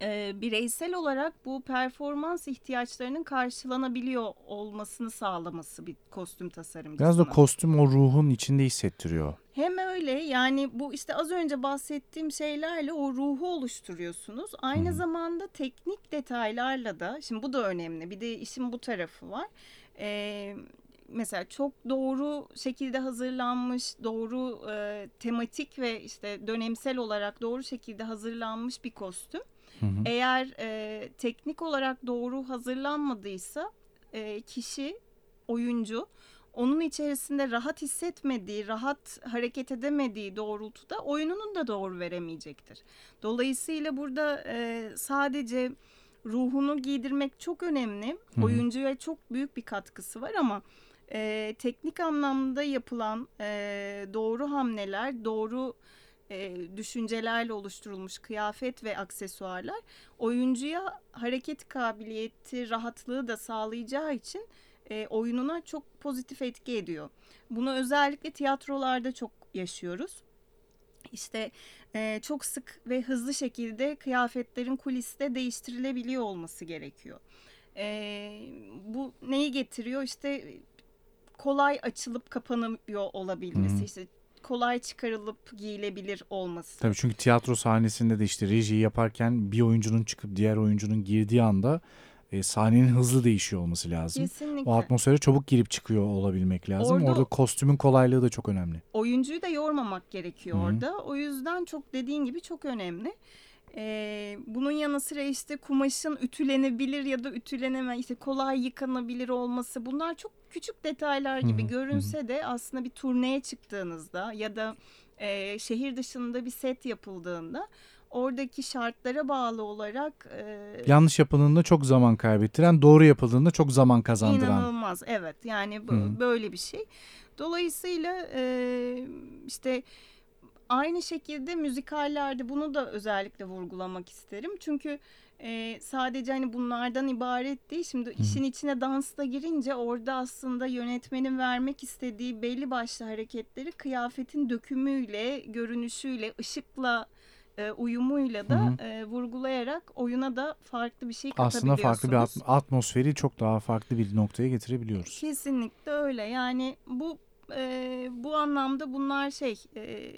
e, bireysel olarak bu performans ihtiyaçlarının karşılanabiliyor olmasını sağlaması bir kostüm tasarımcısına. Biraz da kostüm o ruhun içinde hissettiriyor. Hem öyle yani bu işte az önce bahsettiğim şeylerle o ruhu oluşturuyorsunuz. Aynı hmm. zamanda teknik detaylarla da şimdi bu da önemli bir de işin bu tarafı var. Evet. Mesela çok doğru şekilde hazırlanmış, doğru e, tematik ve işte dönemsel olarak doğru şekilde hazırlanmış bir kostüm. Hı hı. Eğer e, teknik olarak doğru hazırlanmadıysa e, kişi oyuncu onun içerisinde rahat hissetmediği, rahat hareket edemediği doğrultuda oyununun da doğru veremeyecektir. Dolayısıyla burada e, sadece ruhunu giydirmek çok önemli. Hı-hı. Oyuncuya çok büyük bir katkısı var ama e, teknik anlamda yapılan e, doğru hamleler, doğru e, düşüncelerle oluşturulmuş kıyafet ve aksesuarlar oyuncuya hareket kabiliyeti, rahatlığı da sağlayacağı için E, oyununa çok pozitif etki ediyor. Bunu özellikle tiyatrolarda çok yaşıyoruz. İşte e, çok sık ve hızlı şekilde kıyafetlerin kuliste değiştirilebiliyor olması gerekiyor. E, bu neyi getiriyor? İşte kolay açılıp kapanıyor olabilmesi. Hmm. İşte kolay çıkarılıp giyilebilir olması. Tabii, çünkü tiyatro sahnesinde de işte rejiyi yaparken bir oyuncunun çıkıp diğer oyuncunun girdiği anda E, sahnenin hızlı değişiyor olması lazım. Kesinlikle. O atmosfere çabuk girip çıkıyor olabilmek lazım. Orada, orada kostümün kolaylığı da çok önemli. Oyuncuyu da yormamak gerekiyor. Hı-hı. Orada. O yüzden çok dediğin gibi çok önemli. Ee, bunun yanı sıra işte kumaşın ütülenebilir ya da ütülenemez, işte kolay yıkanabilir olması, bunlar çok küçük detaylar gibi Hı-hı. görünse Hı-hı. de aslında bir turneye çıktığınızda ya da e, şehir dışında bir set yapıldığında oradaki şartlara bağlı olarak E, yanlış yapıldığında çok zaman kaybettiren, doğru yapıldığında çok zaman kazandıran. İnanılmaz, evet, yani b- böyle bir şey. Dolayısıyla e, işte aynı şekilde müzikallerde bunu da özellikle vurgulamak isterim. Çünkü e, sadece hani bunlardan ibaret değil. Şimdi Hı. işin içine dans da girince orada aslında yönetmenin vermek istediği belli başlı hareketleri kıyafetin dökümüyle, görünüşüyle, ışıkla, uyumuyla da hı hı. vurgulayarak oyuna da farklı bir şey katabiliyorsunuz. Aslında farklı bir atmosferi çok daha farklı bir noktaya getirebiliyoruz. Kesinlikle öyle. Yani bu e, bu anlamda bunlar şey e,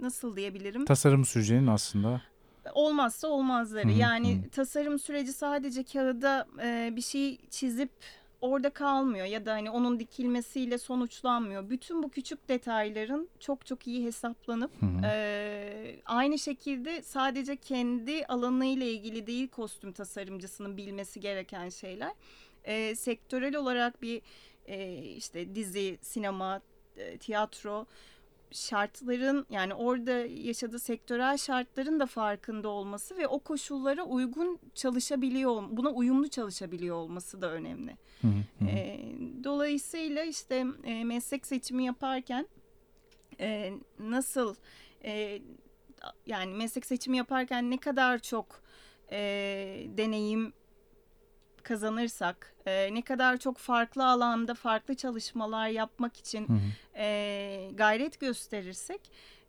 nasıl diyebilirim? Tasarım sürecinin aslında olmazsa olmazları. Hı hı. Yani hı. tasarım süreci sadece kağıda e, bir şey çizip orada kalmıyor ya da hani onun dikilmesiyle sonuçlanmıyor. Bütün bu küçük detayların çok çok iyi hesaplanıp e, aynı şekilde sadece kendi alanıyla ilgili değil kostüm tasarımcısının bilmesi gereken şeyler. E, sektörel olarak bir e, işte dizi, sinema, e, tiyatro şartların, yani orada yaşadığı sektörel şartların da farkında olması ve o koşullara uygun çalışabiliyor, buna uyumlu çalışabiliyor olması da önemli. Hı hı. E, dolayısıyla işte e, meslek seçimi yaparken e, nasıl e, yani meslek seçimi yaparken ne kadar çok e, deneyim kazanırsak, e, ne kadar çok farklı alanda farklı çalışmalar yapmak için hı hı. E, gayret gösterirsek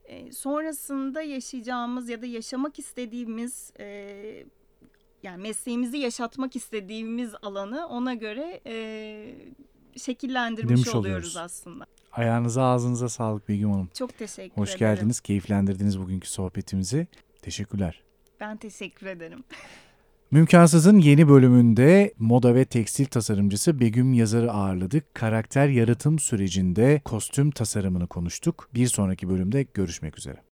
e, sonrasında yaşayacağımız ya da yaşamak istediğimiz e, yani mesleğimizi yaşatmak istediğimiz alanı ona göre e, şekillendirmiş oluyoruz. oluyoruz aslında. Ayağınıza, ağzınıza sağlık Begüm Hanım. Çok teşekkür Hoş ederim. Hoş geldiniz, keyiflendirdiniz bugünkü sohbetimizi. Teşekkürler. Ben teşekkür ederim. Mümkansız'ın yeni bölümünde moda ve tekstil tasarımcısı Begüm Yazar'ı ağırladık. Karakter yaratım sürecinde kostüm tasarımını konuştuk. Bir sonraki bölümde görüşmek üzere.